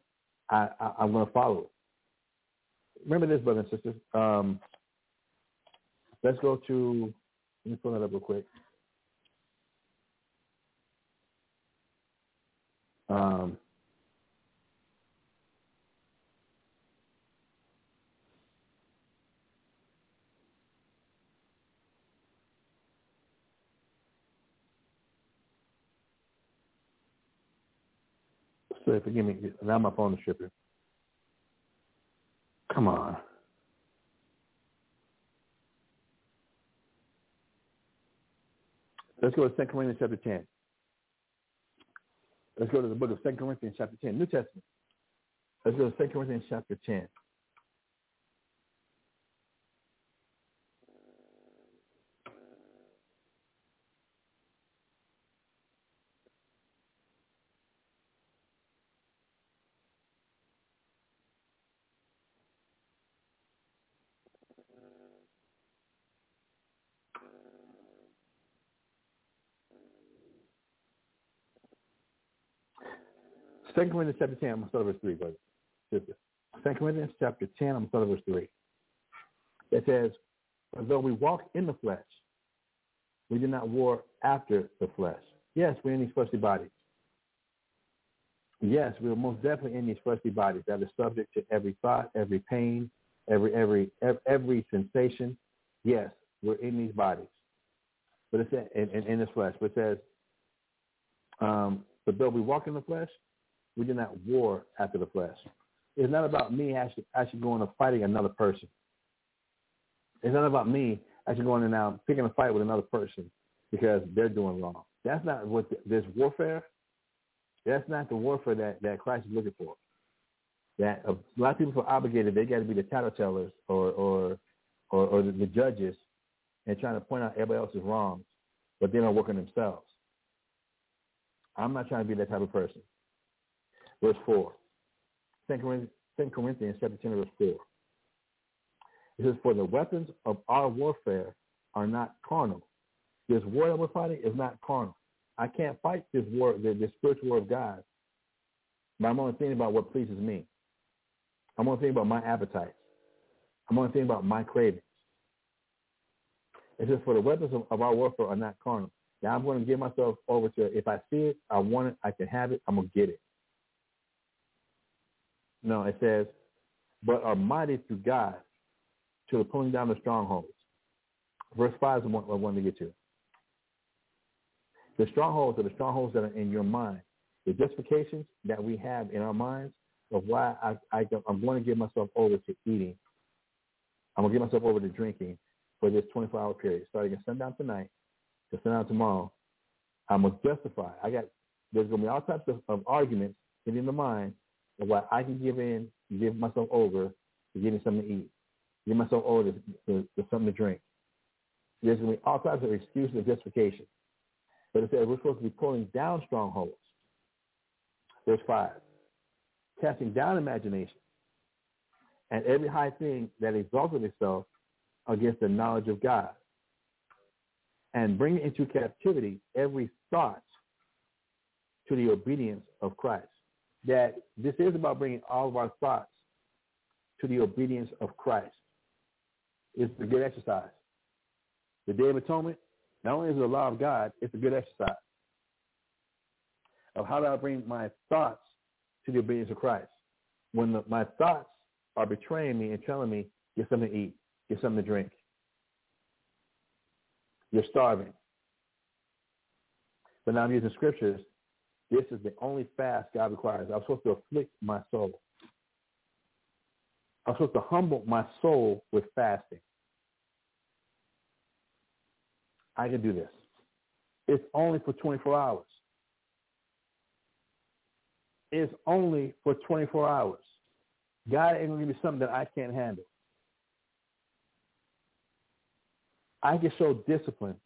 I, I, I'm going to follow it. Remember this, brothers and sisters. Um, let's go to, let me pull that up real quick. Um, so forgive me, now my phone is tripping. Come on. Let's go to Second Corinthians chapter ten. Let's go to the book of Second Corinthians chapter ten, New Testament. Let's go to Second Corinthians chapter ten. Second Corinthians chapter ten, I'm going to start at verse three, brother. Second Corinthians chapter ten, I'm going to start at verse three. It says, "But though we walk in the flesh, we do not war after the flesh." Yes, we're in these fleshly bodies. Yes, we're most definitely in these fleshly bodies that are subject to every thought, every pain, every every every sensation. Yes, we're in these bodies, but it's in, in, in this flesh. But it says, um, "But though we walk in the flesh, we do not war after the flesh." It's not about me actually, actually going and fighting another person. It's not about me actually going and now picking a fight with another person because they're doing wrong. That's not what the, this warfare, that's not the warfare that, that Christ is looking for. That a lot of people feel obligated. They got to be the tattletellers or or, or, or the, the judges and trying to point out everybody else's wrongs, but they don't work on themselves. I'm not trying to be that type of person. Verse four, Second Corinthians, Second Corinthians chapter ten, verse four. It says, "For the weapons of our warfare are not carnal." This war that we're fighting is not carnal. I can't fight this war, the, the spiritual war of God, but I'm only thinking about what pleases me. I'm only thinking about my appetites. I'm only thinking about my cravings. It says, "For the weapons of, of our warfare are not carnal." Now I'm going to give myself over to it. If I see it, I want it, I can have it, I'm going to get it. No, it says, "But are mighty through God to the pulling down the strongholds." Verse five is the one I wanted to get to. The strongholds are the strongholds that are in your mind. The justifications that we have in our minds of why I, I, I'm going to give myself over to eating. I'm going to give myself over to drinking for this twenty-four hour period. Starting at sundown tonight to sundown tomorrow, I'm going to justify. I got, there's going to be all types of, of arguments in the mind. Why I can give in, give myself over to getting something to eat, give myself over to, to, to something to drink. There's going to be all types of excuses and justification. But it says we're supposed to be pulling down strongholds. Verse five, "Casting down imagination and every high thing that exalted itself against the knowledge of God, and bringing into captivity every thought to the obedience of Christ." That this is about bringing all of our thoughts to the obedience of Christ. It's a good exercise. The Day of Atonement, not only is it the law of God, it's a good exercise of how do I bring my thoughts to the obedience of Christ. When the, my thoughts are betraying me and telling me, get something to eat, get something to drink. You're starving. But now I'm using scriptures. This is the only fast God requires. I'm supposed to afflict my soul. I'm supposed to humble my soul with fasting. I can do this. It's only for twenty-four hours. It's only for twenty-four hours. God ain't going to give me something that I can't handle. I can show discipline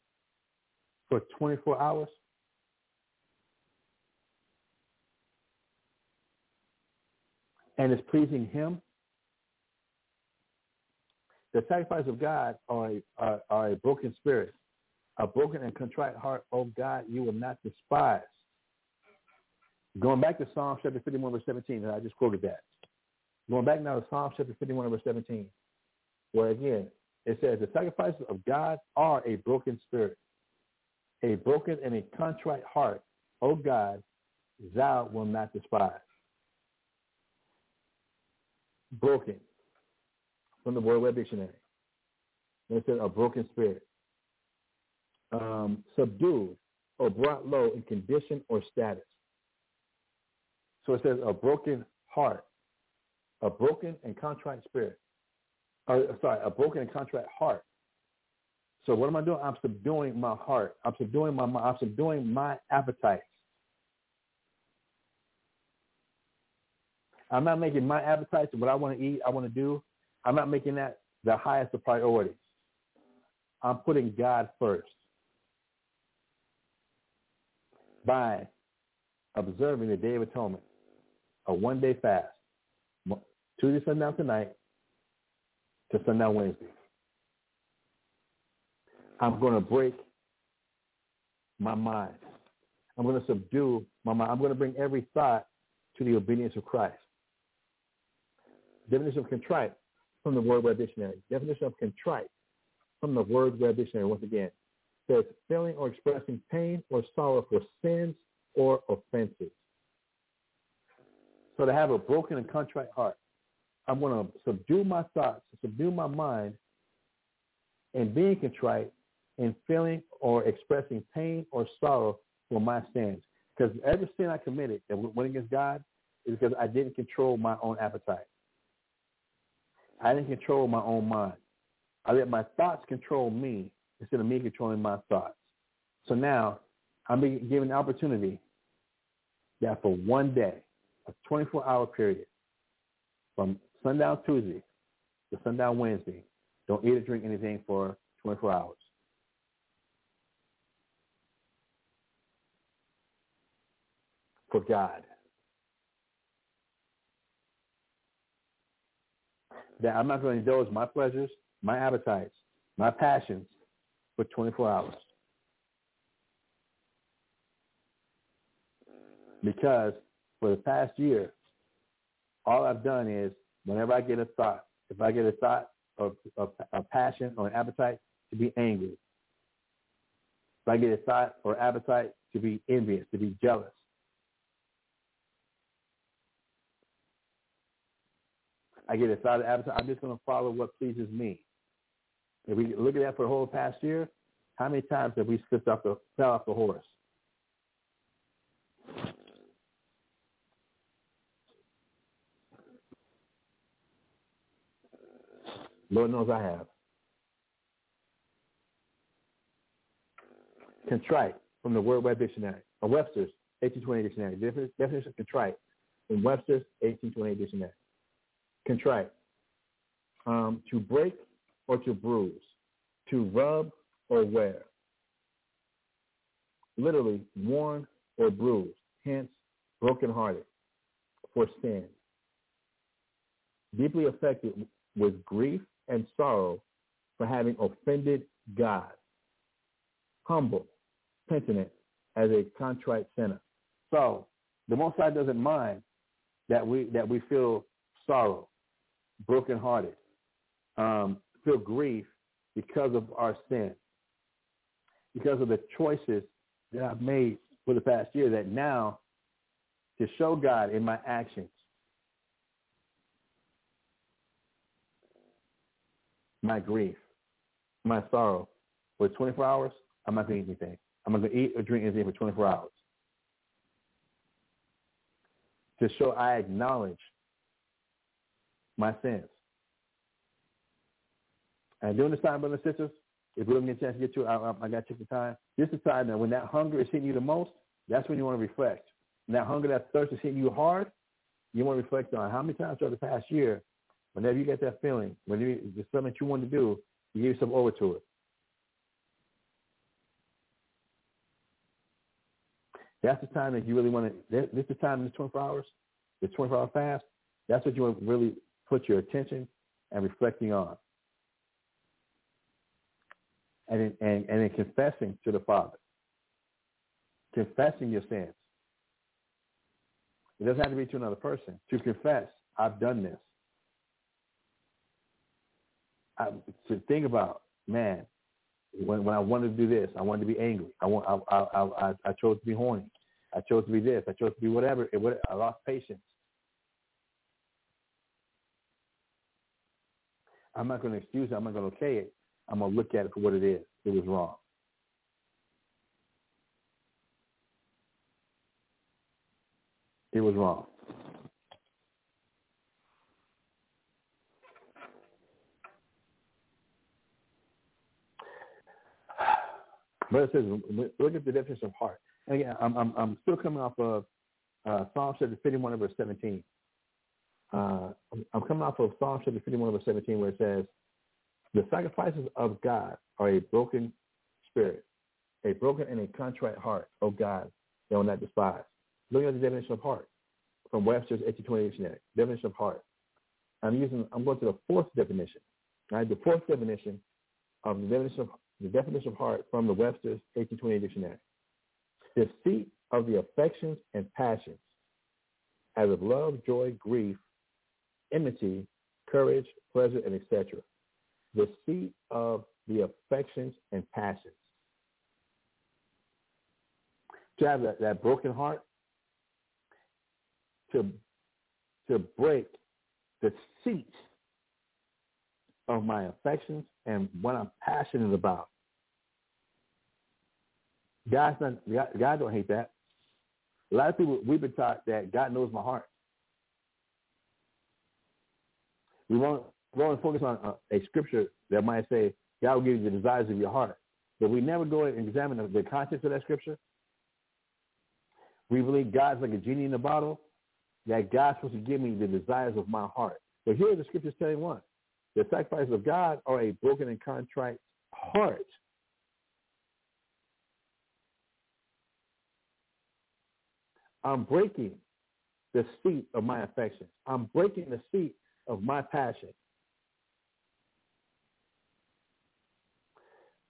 for twenty-four hours. And it's pleasing him. The sacrifice of God are a, are, are a broken spirit, a broken and contrite heart, oh God, you will not despise. Going back to Psalm chapter fifty-one, verse seventeen, and I just quoted that. Going back now to Psalm chapter fifty-one, verse seventeen, where again, it says, the sacrifices of God are a broken spirit, a broken and a contrite heart, O God, thou will not despise. Broken, from the WordWeb Dictionary. And it says a broken spirit. Um, subdued or brought low in condition or status. So it says a broken heart, a broken and contrite spirit. Or, sorry, a broken and contrite heart. So what am I doing? I'm subduing my heart. I'm subduing my mind. I'm subduing my appetites. I'm not making my appetites what I want to eat, I want to do. I'm not making that the highest of priorities. I'm putting God first by observing the Day of Atonement, a one-day fast, Tuesday sundown tonight to sundown Wednesday. I'm going to break my mind. I'm going to subdue my mind. I'm going to bring every thought to the obedience of Christ. Definition of contrite from the WordWeb Dictionary. Definition of contrite from the WordWeb Dictionary, once again, says feeling or expressing pain or sorrow for sins or offenses. So to have a broken and contrite heart, I'm going to subdue my thoughts, subdue my mind, and being contrite and feeling or expressing pain or sorrow for my sins. Because every sin I committed that went against God is because I didn't control my own appetite. I didn't control my own mind. I let my thoughts control me instead of me controlling my thoughts. So now I'm being given the opportunity that for one day, a twenty-four-hour period, from sundown Tuesday to sundown Wednesday, don't eat or drink anything for twenty-four hours. For God. That I'm not going to indulge my pleasures, my appetites, my passions for twenty-four hours. Because for the past year, all I've done is whenever I get a thought, if I get a thought of a passion or an appetite to be angry, if I get a thought or appetite to be envious, to be jealous, I get a thought of appetite, I'm just going to follow what pleases me. If we look at that for the whole past year, how many times have we slipped off the, fell off the horse? Lord knows I have. Contrite from the WordWeb Dictionary, or Webster's eighteen twenty-eight Dictionary. Definition of contrite from Webster's eighteen twenty-eight Dictionary. Contrite, um, to break or to bruise, to rub or wear. Literally, worn or bruised, hence brokenhearted for sin. Deeply affected with grief and sorrow for having offended God. Humble, penitent, as a contrite sinner. So the Most High doesn't mind that we that we feel sorrow, brokenhearted, um, feel grief because of our sin, because of the choices that I've made for the past year, that now to show God in my actions, my grief, my sorrow, for twenty-four hours, I'm not going to eat anything. I'm not going to eat or drink anything for twenty-four hours. To show I acknowledge my sins. And during this time, brothers and sisters, if we don't get a chance to get to it, I, I, I got to check the time. This is the time that when that hunger is hitting you the most, that's when you want to reflect. When that hunger, that thirst is hitting you hard, you want to reflect on how many times over the past year, whenever you get that feeling, whenever there's something you want to do, you give yourself over to it. That's the time that you really want to, this is the time in the twenty-four hours, the twenty-four hour fast. That's what you want to really put your attention and reflecting on. And in, and, and in confessing to the Father. Confessing your sins. It doesn't have to be to another person. To confess, I've done this. I, to think about, man, when, when I wanted to do this, I wanted to be angry. I want, I, I, I, I chose to be horny. I chose to be this. I chose to be whatever. It, what, I lost patience. I'm not going to excuse it. I'm not going to okay it. I'm going to look at it for what it is. It was wrong. It was wrong. But it says, look at the definition of heart. And again, I'm, I'm, I'm still coming off of uh, Psalm chapter fifty-one, verse seventeen. Uh, I'm coming off of Psalm chapter fifty-one, verse seventeen, where it says, the sacrifices of God are a broken spirit, a broken and a contrite heart, O God, they will not despise. Look at the definition of heart from Webster's eighteen twenty-eight Dictionary. Definition of heart. I'm using. I'm going to the fourth definition. Right, the fourth definition of the definition of the definition of heart from the Webster's eighteen twenty-eight Dictionary. The seat of the affections and passions, as of love, joy, grief, enmity, courage, pleasure, and et cetera. The seat of the affections and passions. To have that, that broken heart, to, to break the seat of my affections and what I'm passionate about. God's not, God, God don't hate that. A lot of people, we've been taught that God knows my heart. We won't We only focus on a, a scripture that might say, God will give you the desires of your heart. But we never go and examine the, the context of that scripture. We believe God's like a genie in a bottle, that God's supposed to give me the desires of my heart. But here the scripture is telling one, the sacrifices of God are a broken and contrite heart. I'm breaking the seat of my affections. I'm breaking the seat of my passion.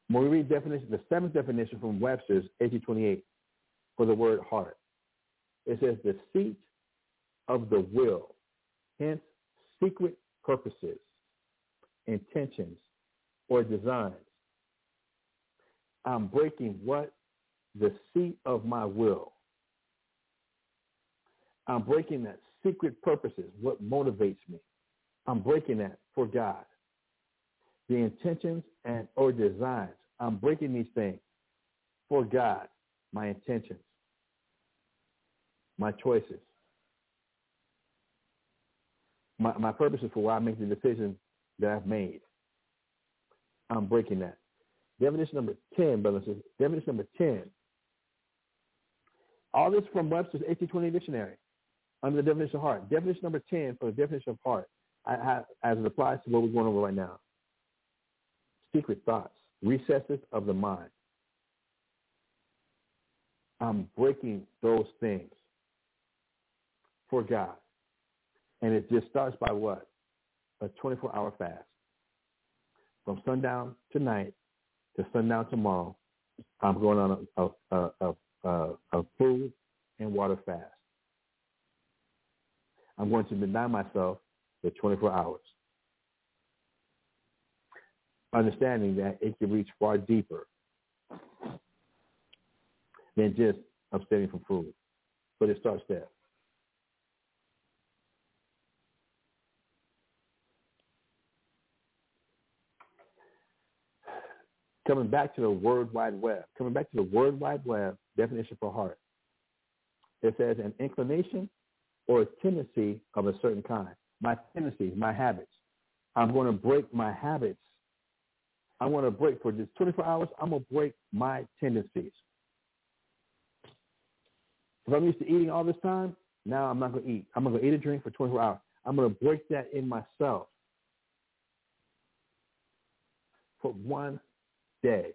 When we read definition, the seventh definition from Webster's eighteen twenty-eight for the word heart, it says the seat of the will, hence secret purposes, intentions, or designs. I'm breaking what? The seat of my will. I'm breaking that secret purposes, what motivates me. I'm breaking that for God. The intentions and or designs. I'm breaking these things for God, my intentions, my choices, my, my purposes for why I make the decision that I've made. I'm breaking that. Definition number ten, brothers and sisters. Definition number ten. All this from Webster's eighteen twenty Dictionary under the definition of heart. Definition number ten for the definition of heart I, I, as it applies to what we're going over right now. Secret thoughts, recesses of the mind. I'm breaking those things for God. And it just starts by what? A twenty-four hour fast. From sundown tonight to sundown tomorrow, I'm going on a, a, a, a, a food and water fast. I'm going to deny myself the twenty-four hours. Understanding that it can reach far deeper than just abstaining from food. But it starts there. Coming back to the Word Wide Web, coming back to the Word Wide Web definition for heart, it says an inclination or a tendency of a certain kind. My tendencies, my habits. I'm going to break my habits. I want to break for just twenty-four hours. I'm going to break my tendencies. If I'm used to eating all this time, Now I'm not going to eat. I'm not going to eat or drink for twenty-four hours. I'm going to break that in myself for one day.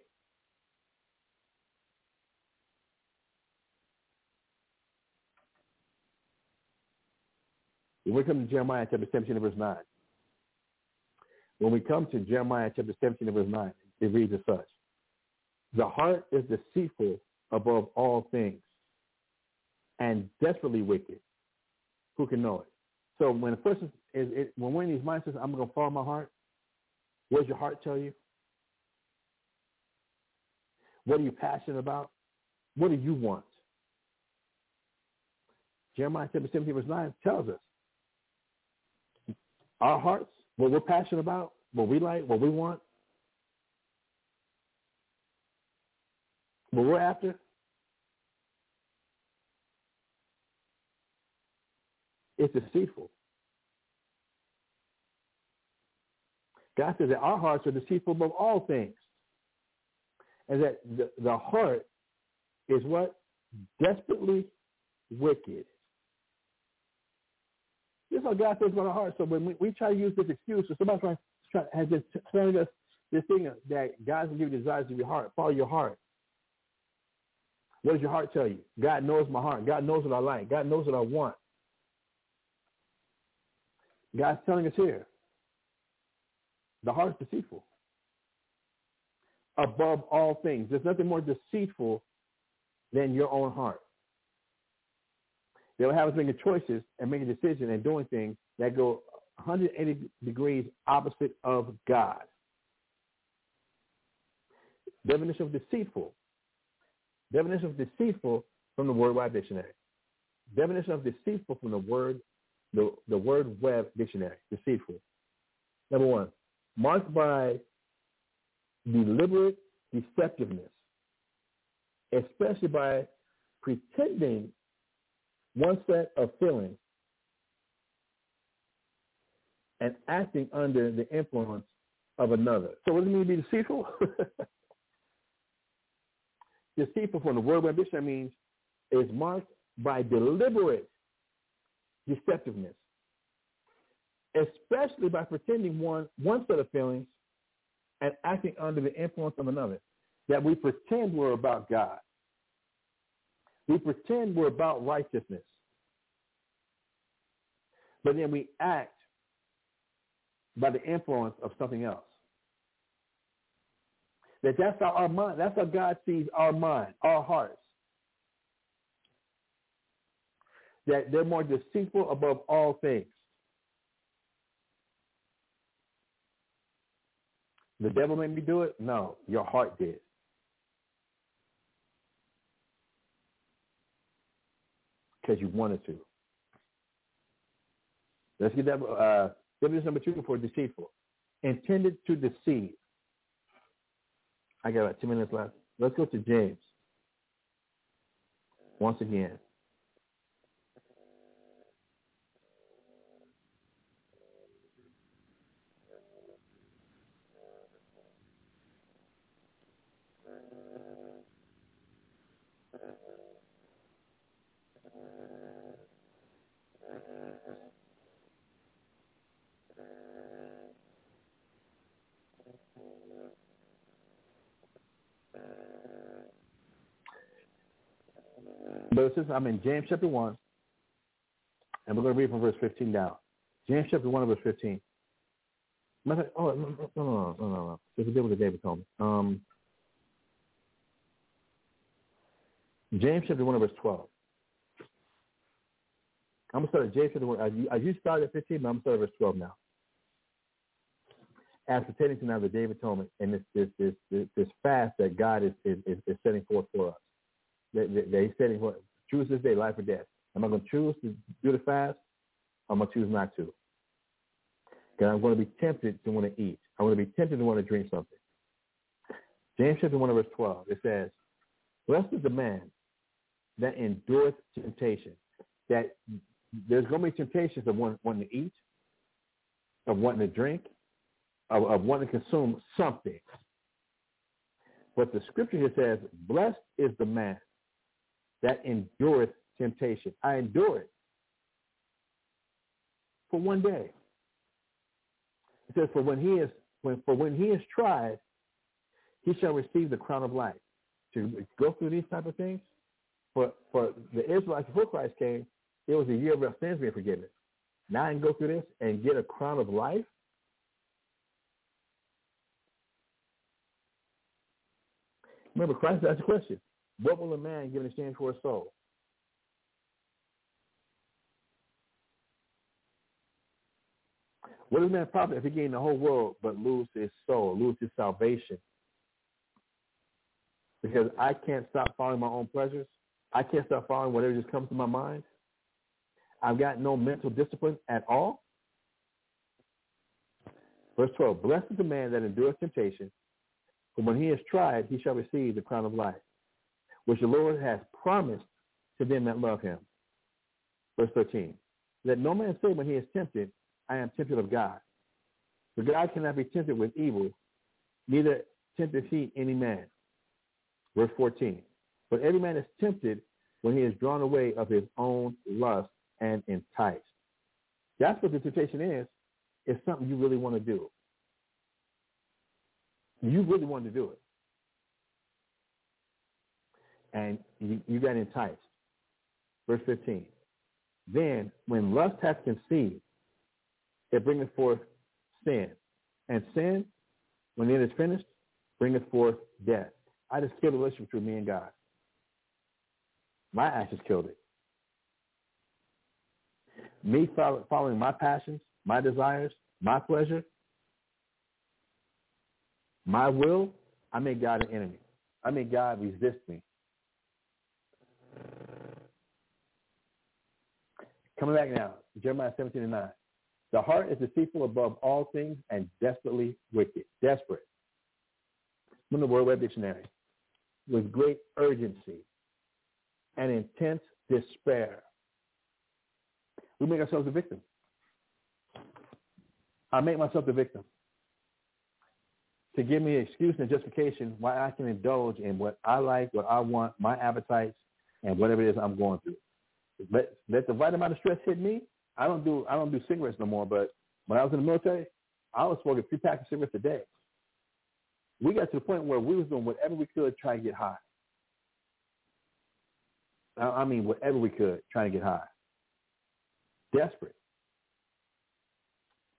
When we come to Jeremiah chapter seventeen and verse nine. When we come to Jeremiah chapter seventeen and verse nine, it reads as such. The heart is deceitful above all things and desperately wicked. Who can know it? So when a person is, it, when we're in these mindsets, I'm going to follow my heart. What does your heart tell you? What are you passionate about? What do you want? Jeremiah chapter seventeen verse nine tells us our hearts, what we're passionate about, what we like, what we want, what we're after, it's deceitful. God says that our hearts are deceitful above all things, and that the, the heart is what? Desperately wicked. This is how God says about our hearts. So when we, we try to use this excuse, so somebody trying, trying, has been telling us this thing that God's going to give you desires of your heart. Follow your heart. What does your heart tell you? God knows my heart. God knows what I like. God knows what I want. God's telling us here, the heart's deceitful. Above all things. There's nothing more deceitful than your own heart. They'll have us making choices and making decisions and doing things that go one hundred eighty degrees opposite of God. Definition of deceitful. Definition of deceitful from the WordWeb Dictionary. Definition of deceitful from the word the, the WordWeb Dictionary. Deceitful. Number one, marked by deliberate deceptiveness, especially by pretending one set of feelings and acting under the influence of another. So what does it mean to be deceitful? Deceitful from the WordWeb Dictionary means is marked by deliberate deceptiveness, especially by pretending one one set of feelings and acting under the influence of another, that we pretend we're about God. We pretend we're about righteousness, but then we act by the influence of something else. That that's how our mind, that's how God sees our mind, our hearts. That they're more deceitful above all things. The devil made me do it? No, your heart did. Because you wanted to. Let's get that. Uh, definition number two for deceitful. Intended to deceive. I got about two minutes left. Let's go to James. Once again. But since I'm in James chapter one, and we're going to read from verse fifteen down. James chapter one, verse fifteen. Oh, no, no, no, no, no. There's a deal with the David Coleman. Um, James chapter one, verse twelve. I'm going to start at James chapter one. I used to start at fifteen, but I'm going to start at verse twelve now. As pertaining to now the David Coleman and this, this, this, this, this fast that God is, is, is setting forth for us. That, that he's setting forth. Choose this day, life or death. Am I going to choose to do the fast? I'm going to choose not to. Because I'm going to be tempted to want to eat. I'm going to be tempted to want to drink something. James chapter one, verse twelve, it says, blessed is the man that endureth temptation. That there's going to be temptations of wanting, wanting to eat, of wanting to drink, of, of wanting to consume something. But the scripture here says, blessed is the man that endureth temptation. I endure it. for one day. It says, for when he is when for when he is tried, he shall receive the crown of life. To go through these type of things, for for the Israelites before Christ came, it was a year of sins being forgiven. Now I can go through this and get a crown of life. Remember, Christ asked the question, what will a man give in exchange for his soul? What does man profit if he gain the whole world but lose his soul, lose his salvation? Because I can't stop following my own pleasures. I can't stop following whatever just comes to my mind. I've got no mental discipline at all. Verse twelve, blessed is the man that endureth temptation, for when he is tried, he shall receive the crown of life, which the Lord has promised to them that love him. Verse thirteen, let no man say when he is tempted, I am tempted of God. For God cannot be tempted with evil, neither tempteth he any man. Verse fourteen, but every man is tempted when he is drawn away of his own lust and enticed. That's what the temptation is. It's something you really want to do. You really want to do it. And you, you got enticed. Verse fifteen, then when lust hath conceived, it bringeth forth sin. And sin, when it is finished, bringeth forth death. I just killed the relationship between me and God. My actions killed it. Me following my passions, my desires, my pleasure, my will, I made God an enemy. I made God resist me. Coming back now, Jeremiah seventeen and nine. The heart is deceitful above all things and desperately wicked. Desperate. From the WordWeb Dictionary. With great urgency and intense despair. We make ourselves a victim. I make myself the victim to give me an excuse and justification why I can indulge in what I like, what I want, my appetites, and whatever it is I'm going through. Let, let the right amount of stress hit me. I don't do I don't do cigarettes no more, but when I was in the military, I was smoking three packs of cigarettes a day. We got to the point where we was doing whatever we could to try to get high. I mean, whatever we could, trying to get high. Desperate.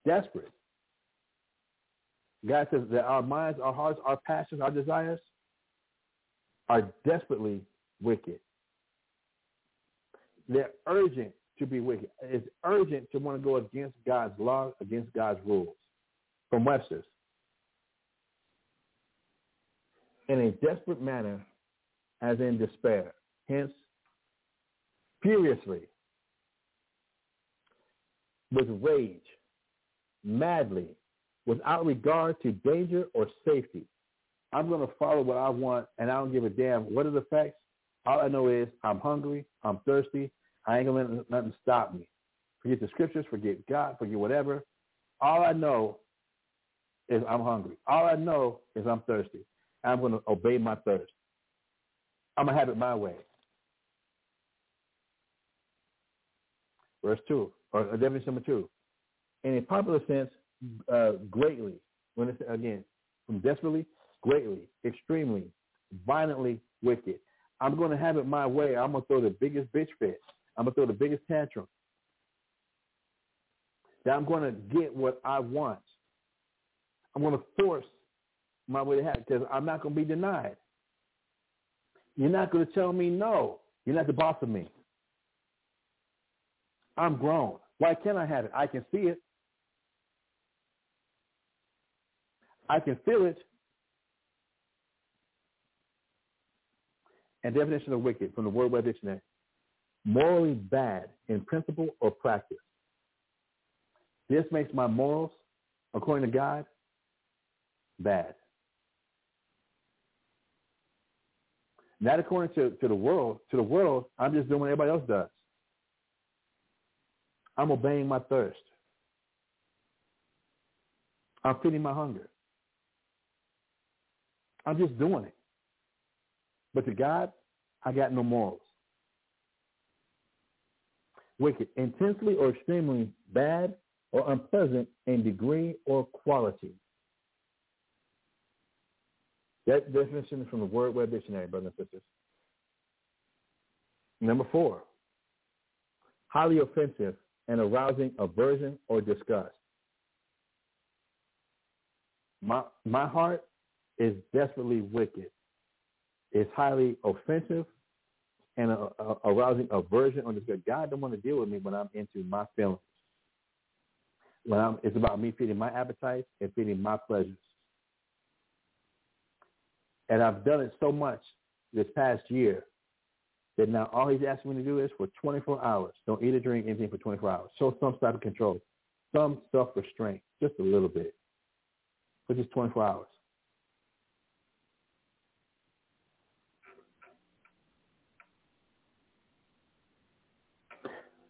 Desperate. God says that our minds, our hearts, our passions, our desires are desperately wicked. They're urgent to be wicked. It's urgent to want to go against God's law, against God's rules. From Webster's. In a desperate manner, as in despair. Hence, furiously, with rage, madly, without regard to danger or safety. I'm going to follow what I want, and I don't give a damn what are the facts. All I know is I'm hungry, I'm thirsty, I ain't going to let nothing stop me. Forget the scriptures, forget God, forget whatever. All I know is I'm hungry. All I know is I'm thirsty. I'm going to obey my thirst. I'm going to have it my way. Verse two, or definition number two. In a popular sense, uh, greatly, when it's, again, from desperately, greatly, extremely, violently wicked. I'm going to have it my way. I'm going to throw the biggest bitch fit. I'm going to throw the biggest tantrum. That I'm going to get what I want. I'm going to force my way to have it because I'm not going to be denied. You're not going to tell me no. You're not the boss of me. I'm grown. Why can't I have it? I can see it. I can feel it. And definition of wicked from the WordWeb Dictionary. Morally bad in principle or practice. This makes my morals, according to God, bad. Not according to, to the world. To the world, I'm just doing what everybody else does. I'm obeying my thirst. I'm feeding my hunger. I'm just doing it. But to God, I got no morals. wicked, intensely or extremely bad or unpleasant in degree or quality. That definition is from the WordWeb Dictionary, brothers and sisters. Number four, highly offensive and arousing aversion or disgust. My, my heart is desperately wicked. It's highly offensive and a, a, arousing aversion or disgust. God don't want to deal with me when I'm into my feelings. When I'm, it's about me feeding my appetites and feeding my pleasures. And I've done it so much this past year that now all he's asking me to do is for twenty-four hours. Don't eat or drink anything for twenty-four hours. Show some type of control, some self-restraint, just a little bit, for just twenty-four hours.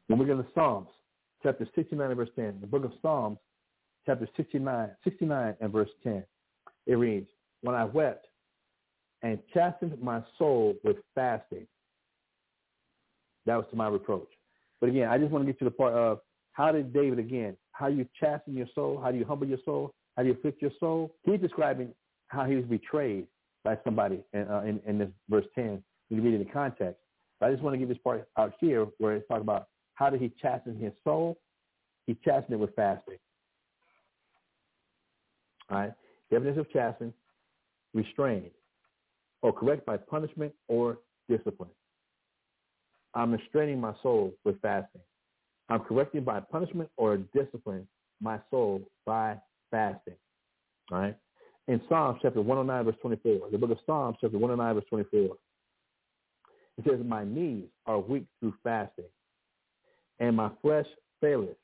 When we go to Psalms, chapter sixty-nine and verse ten, the book of Psalms, chapter sixty-nine, sixty-nine and verse ten, it reads, when I wept and chastened my soul with fasting, that was to my reproach. But again, I just want to get to the part of how did David, again, how you chasten your soul, how do you humble your soul, how do you afflict your soul? He's describing how he was betrayed by somebody in, uh, in, in this verse ten. You can read it in context. But I just want to get this part out here where it's talking about how did he chasten his soul? He chastened it with fasting. All right? Definition of chasten, restrained, or correct by punishment or discipline. I'm restraining my soul with fasting. I'm correcting by punishment or discipline my soul by fasting. All right? In Psalms chapter one oh nine, verse twenty-four, the book of Psalms chapter one oh nine, verse twenty-four, it says, my knees are weak through fasting, and my flesh faileth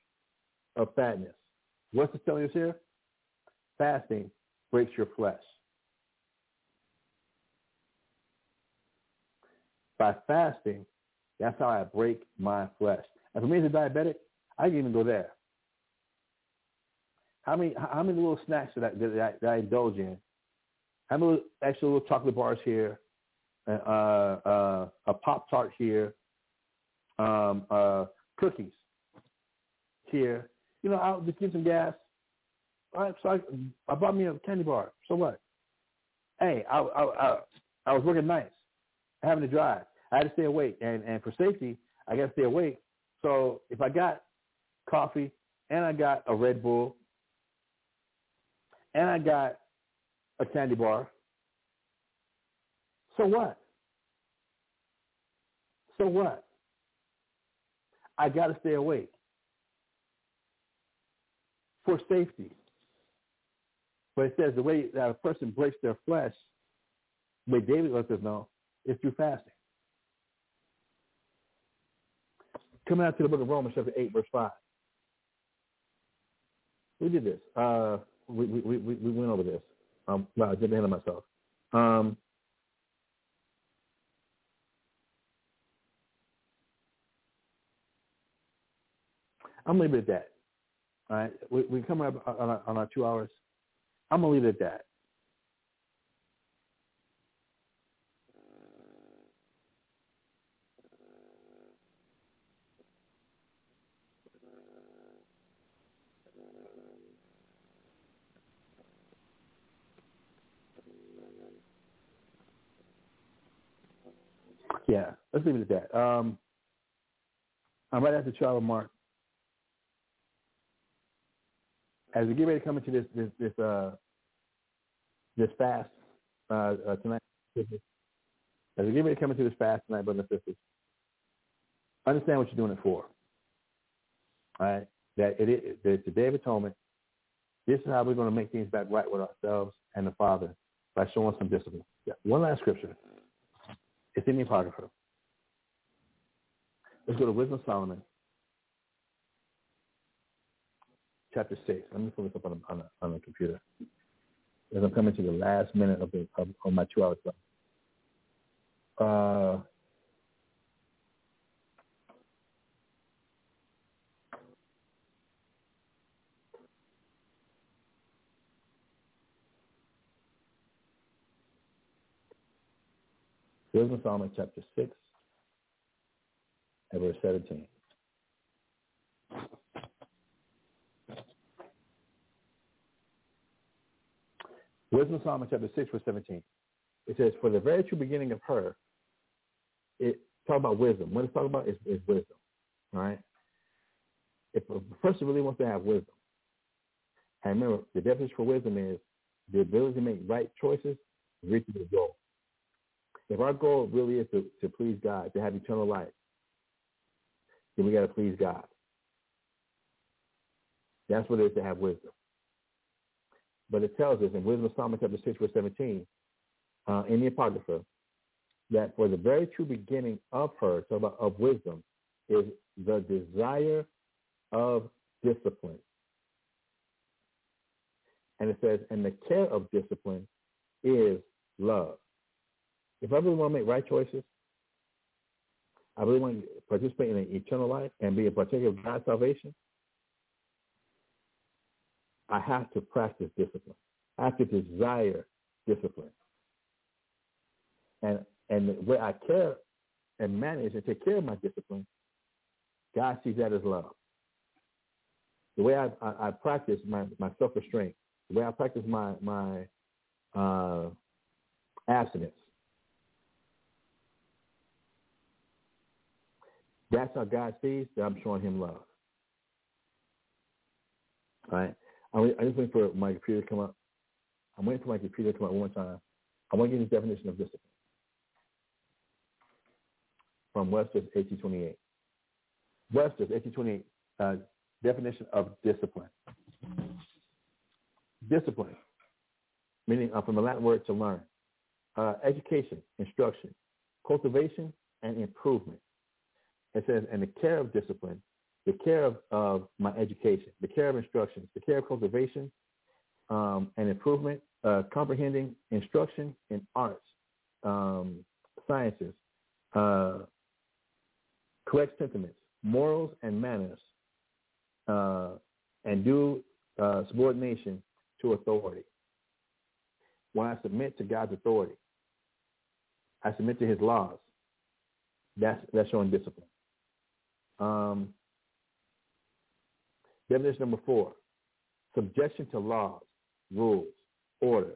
of fatness. What's it telling us here? Fasting breaks your flesh. By fasting, that's how I break my flesh. And for me as a diabetic, I can even go there. How many how many little snacks that I, that I, that I indulge in? How many little, extra little chocolate bars here, uh, uh, a Pop-Tart here, um, uh, cookies here? You know, I'll just get some gas. All right, so I, I bought me a candy bar. So what? Hey, I I, I, I was working nights, having to drive. I had to stay awake, and, and for safety, I got to stay awake. So if I got coffee and I got a Red Bull and I got a candy bar, so what? So what? I got to stay awake for safety. But it says the way that a person breaks their flesh, the way David lets us know, is through fasting. Coming out to the book of Romans, chapter eight, verse five. We did this. Uh, we, we we we went over this. Um, wow, I jumped ahead of myself. Um, I'm going to leave it at that. All right? We, we come up on our, on our two hours. I'm going to leave it at that. Yeah, let's leave it at that. Um, I'm right at the two-hour mark. As we get ready to come into this this this uh this fast uh, uh, tonight, as we get ready to come into this fast tonight, brothers and sisters, understand what you're doing it for. All right, that it is that it's the Day of Atonement. This is how we're going to make things back right with ourselves and the Father by showing some discipline. Yeah. One last scripture. It's in the Apocrypha. Let's go to Wisdom of Solomon, chapter six. Let me pull this up on the, on the, on the computer as I'm coming to the last minute of, the, of, of my two hours left. Uh, Wisdom of Solomon, chapter six, and verse seventeen. Where's the Psalm chapter six, verse seventeen? It says, for the very true beginning of her, it talks about wisdom. What it's talking about is, is wisdom, all right? If a person really wants to have wisdom, and remember, the definition for wisdom is the ability to make right choices and reach the goal. If our goal really is to, to please God, to have eternal life, then we got to please God. That's what it is to have wisdom. But it tells us in Wisdom of Solomon chapter six, verse seventeen, uh, in the Apocrypha, that for the very true beginning of her, so about of wisdom, is the desire of discipline. And it says, and the care of discipline is love. If I really want to make right choices, I really want to participate in an eternal life and be a partaker of God's salvation, I have to practice discipline. I have to desire discipline. And and where I care and manage and take care of my discipline, God sees that as love. The way I, I, I practice my, my self-restraint, the way I practice my, my uh, abstinence, that's how God sees that I'm showing him love. All right? I'm just waiting for my computer to come up. I'm waiting for my computer to come up one more time. I want to give you the definition of discipline from Webster's eighteen twenty-eight. Webster's eighteen twenty-eight uh, definition of discipline. Discipline, meaning uh, from the Latin word to learn, uh, education, instruction, cultivation, and improvement. It says, and the care of discipline, the care of, of my education, the care of instructions, the care of cultivation um, and improvement, uh, comprehending instruction in arts, um, sciences, uh, correct sentiments, morals and manners, uh, and due uh, subordination to authority. When I submit to God's authority, I submit to his laws. That's, that's showing discipline. Um, Definition number four, subjection to laws, rules, order,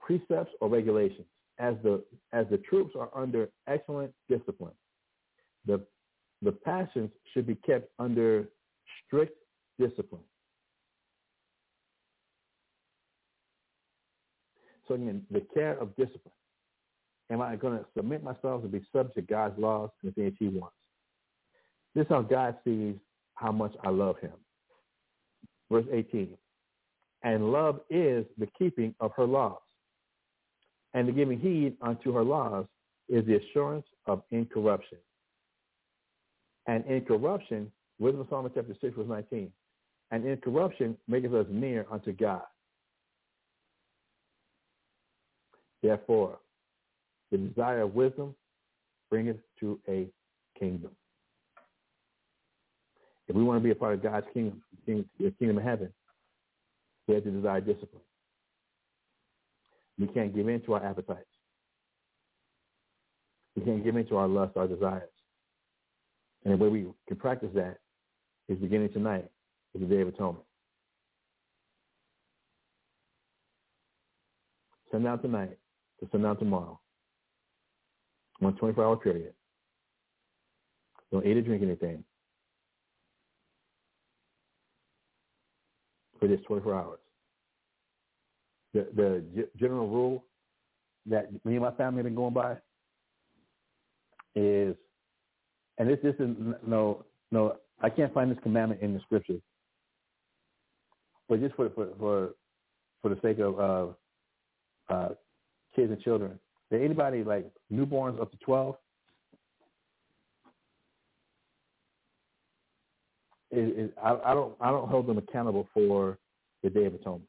precepts, or regulations. As the as the troops are under excellent discipline, the the passions should be kept under strict discipline. So again, the care of discipline. Am I going to submit myself to be subject to God's laws and the things he wants? This is how God sees how much I love him. Verse eighteen, and love is the keeping of her laws, and the giving heed unto her laws is the assurance of incorruption. And incorruption, Wisdom of Solomon chapter six, verse nineteen, and incorruption maketh us near unto God. Therefore, the desire of wisdom bringeth to a kingdom. If we want to be a part of God's kingdom, the kingdom of heaven, we have to desire discipline. We can't give in to our appetites. We can't give in to our lusts, our desires. And the way we can practice that is beginning tonight, is the Day of Atonement. Send out tonight to send out tomorrow. On a twenty-four hour period. Don't eat or drink anything. For this twenty-four hours. The, the g- general rule that me and my family have been going by is, and this, this is no, no, I can't find this commandment in the scriptures, but just for for for, for the sake of uh, uh, kids and children, that anybody like newborns up to twelve It, it, I, I don't. I don't hold them accountable for the Day of Atonement.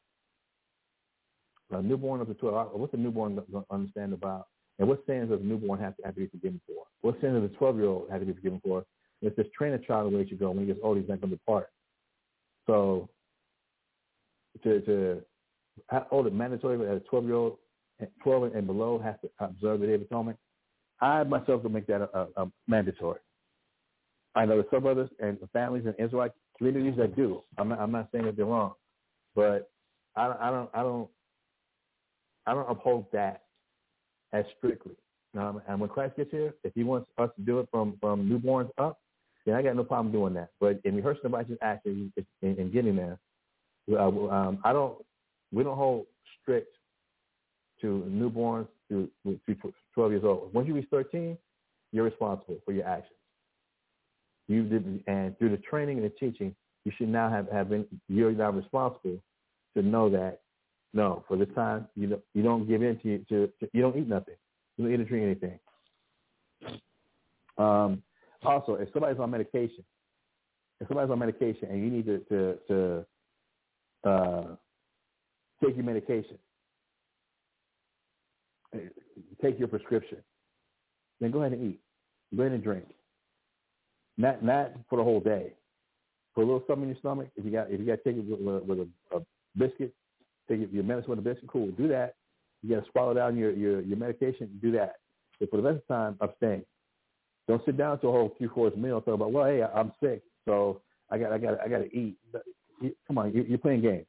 A newborn up to twelve. What's a newborn going to understand about? And what sins does a newborn have to, have to be forgiven for? What sins does a twelve-year-old have to be forgiven for? It's just train a child the way to go. When he gets old, he's not going to depart. So, to to how old is mandatory? But as a twelve-year-old, twelve and below, has to observe the Day of Atonement. I myself will make that a, a, a mandatory. I know there's some brothers and families and Israelite communities that do. I'm not, I'm not saying that they're wrong, but I, I don't. I don't. I don't uphold that as strictly. Um, and when Christ gets here, if he wants us to do it from, from newborns up, then I got no problem doing that. But in rehearsing the righteous actions and, and getting there, uh, um, I don't. We don't hold strict to newborns to, to twelve years old. Once you reach thirteen, you're responsible for your actions. You did, and through the training and the teaching, you should now have, have been. You're now responsible to know that. No, for this time, you don't. You don't give in to, to, to. You don't eat nothing. You don't eat or drink anything. Um. Also, if somebody's on medication, if somebody's on medication and you need to to, to uh, take your medication, take your prescription, then go ahead and eat. Go ahead and drink. Not not for the whole day. Put a little something in your stomach. If you got if you got to take it with, with a, a biscuit, take it, your medicine with a biscuit, cool, do that. You got to swallow down your, your, your medication, do that. But for the rest of the time, abstain. Don't sit down to a whole three-fourths meal and talk about, well, hey, I'm sick, so I got, I got, I got to eat. Come on, you're playing games.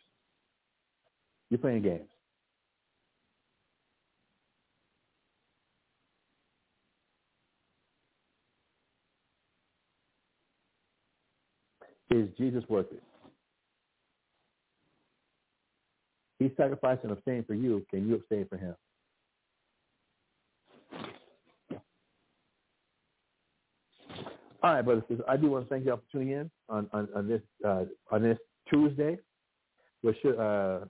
You're playing games. Is Jesus worth it? He sacrificed and abstained for you. Can you abstain for him? All right, brothers, I do want to thank you all for tuning in on, on, on this uh, on this Tuesday, which should, uh,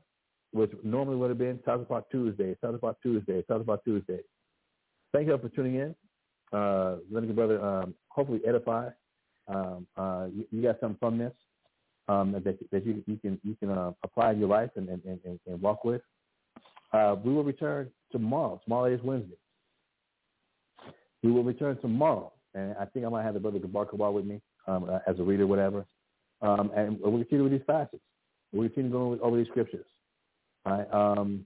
which normally would have been Tazifa Tuesday, Tazifa Tuesday, Tazifa Tuesday. Thank you all for tuning in. Uh, let me, brother, um, hopefully edify. Um, uh, you, you got something from this um, that, that you, you can you can uh, apply in your life and, and, and, and walk with. Uh, we will return tomorrow. Tomorrow is Wednesday. We will return tomorrow. And I think I might have the brother Gabarkawal with me um, uh, as a reader, whatever. Um, and we'll continue with these facets. We'll continue going over these scriptures. All right. Um,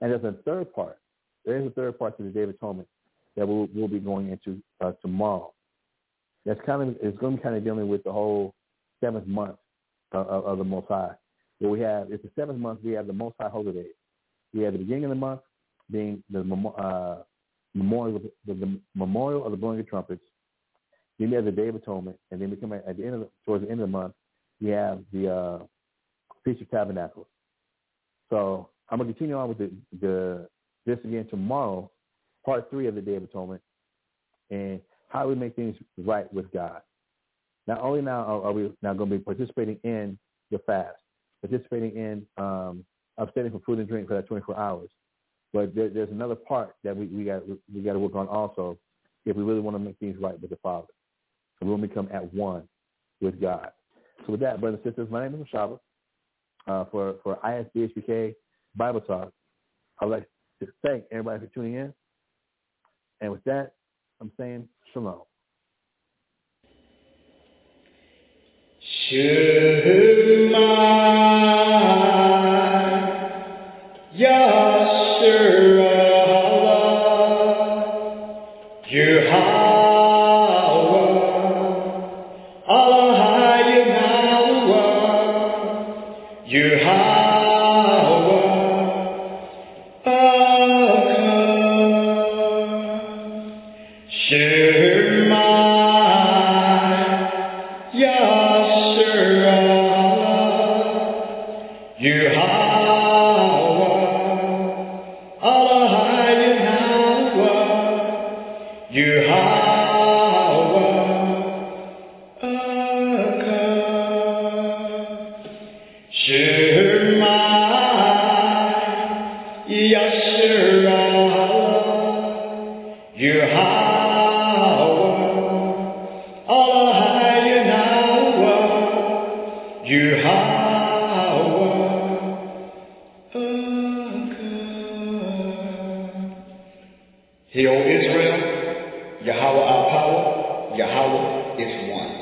and there's a third part. There is a third part to the Day of Atonement that we'll, we'll be going into uh, tomorrow. That's kind of it's going to be kind of dealing with the whole seventh month of, of, of the Most High. What we have it's the seventh month. We have the Most High holy days. We have the beginning of the month being the uh, Memorial of the, the memorial of the blowing of trumpets. Then we have the Day of Atonement, and then we come at the end of the, towards the end of the month. We have the uh, Feast of Tabernacles. So I'm gonna continue on with the, the this again tomorrow, part three of the Day of Atonement, and how we make things right with God. Not only now are, are we now gonna be participating in the fast, participating in um, abstaining from food and drink for that twenty-four hours. But there, there's another part that we, we got we got to work on also if we really want to make things right with the Father. So we'll become at one with God. So with that, brothers and sisters, my name is Mashaba. Uh, for, for I S B K Bible Talk, I'd like to thank everybody for tuning in. And with that, I'm saying shalom. Shema Yasher. Hear, O Israel, Yahweh our power, Yahweh is one.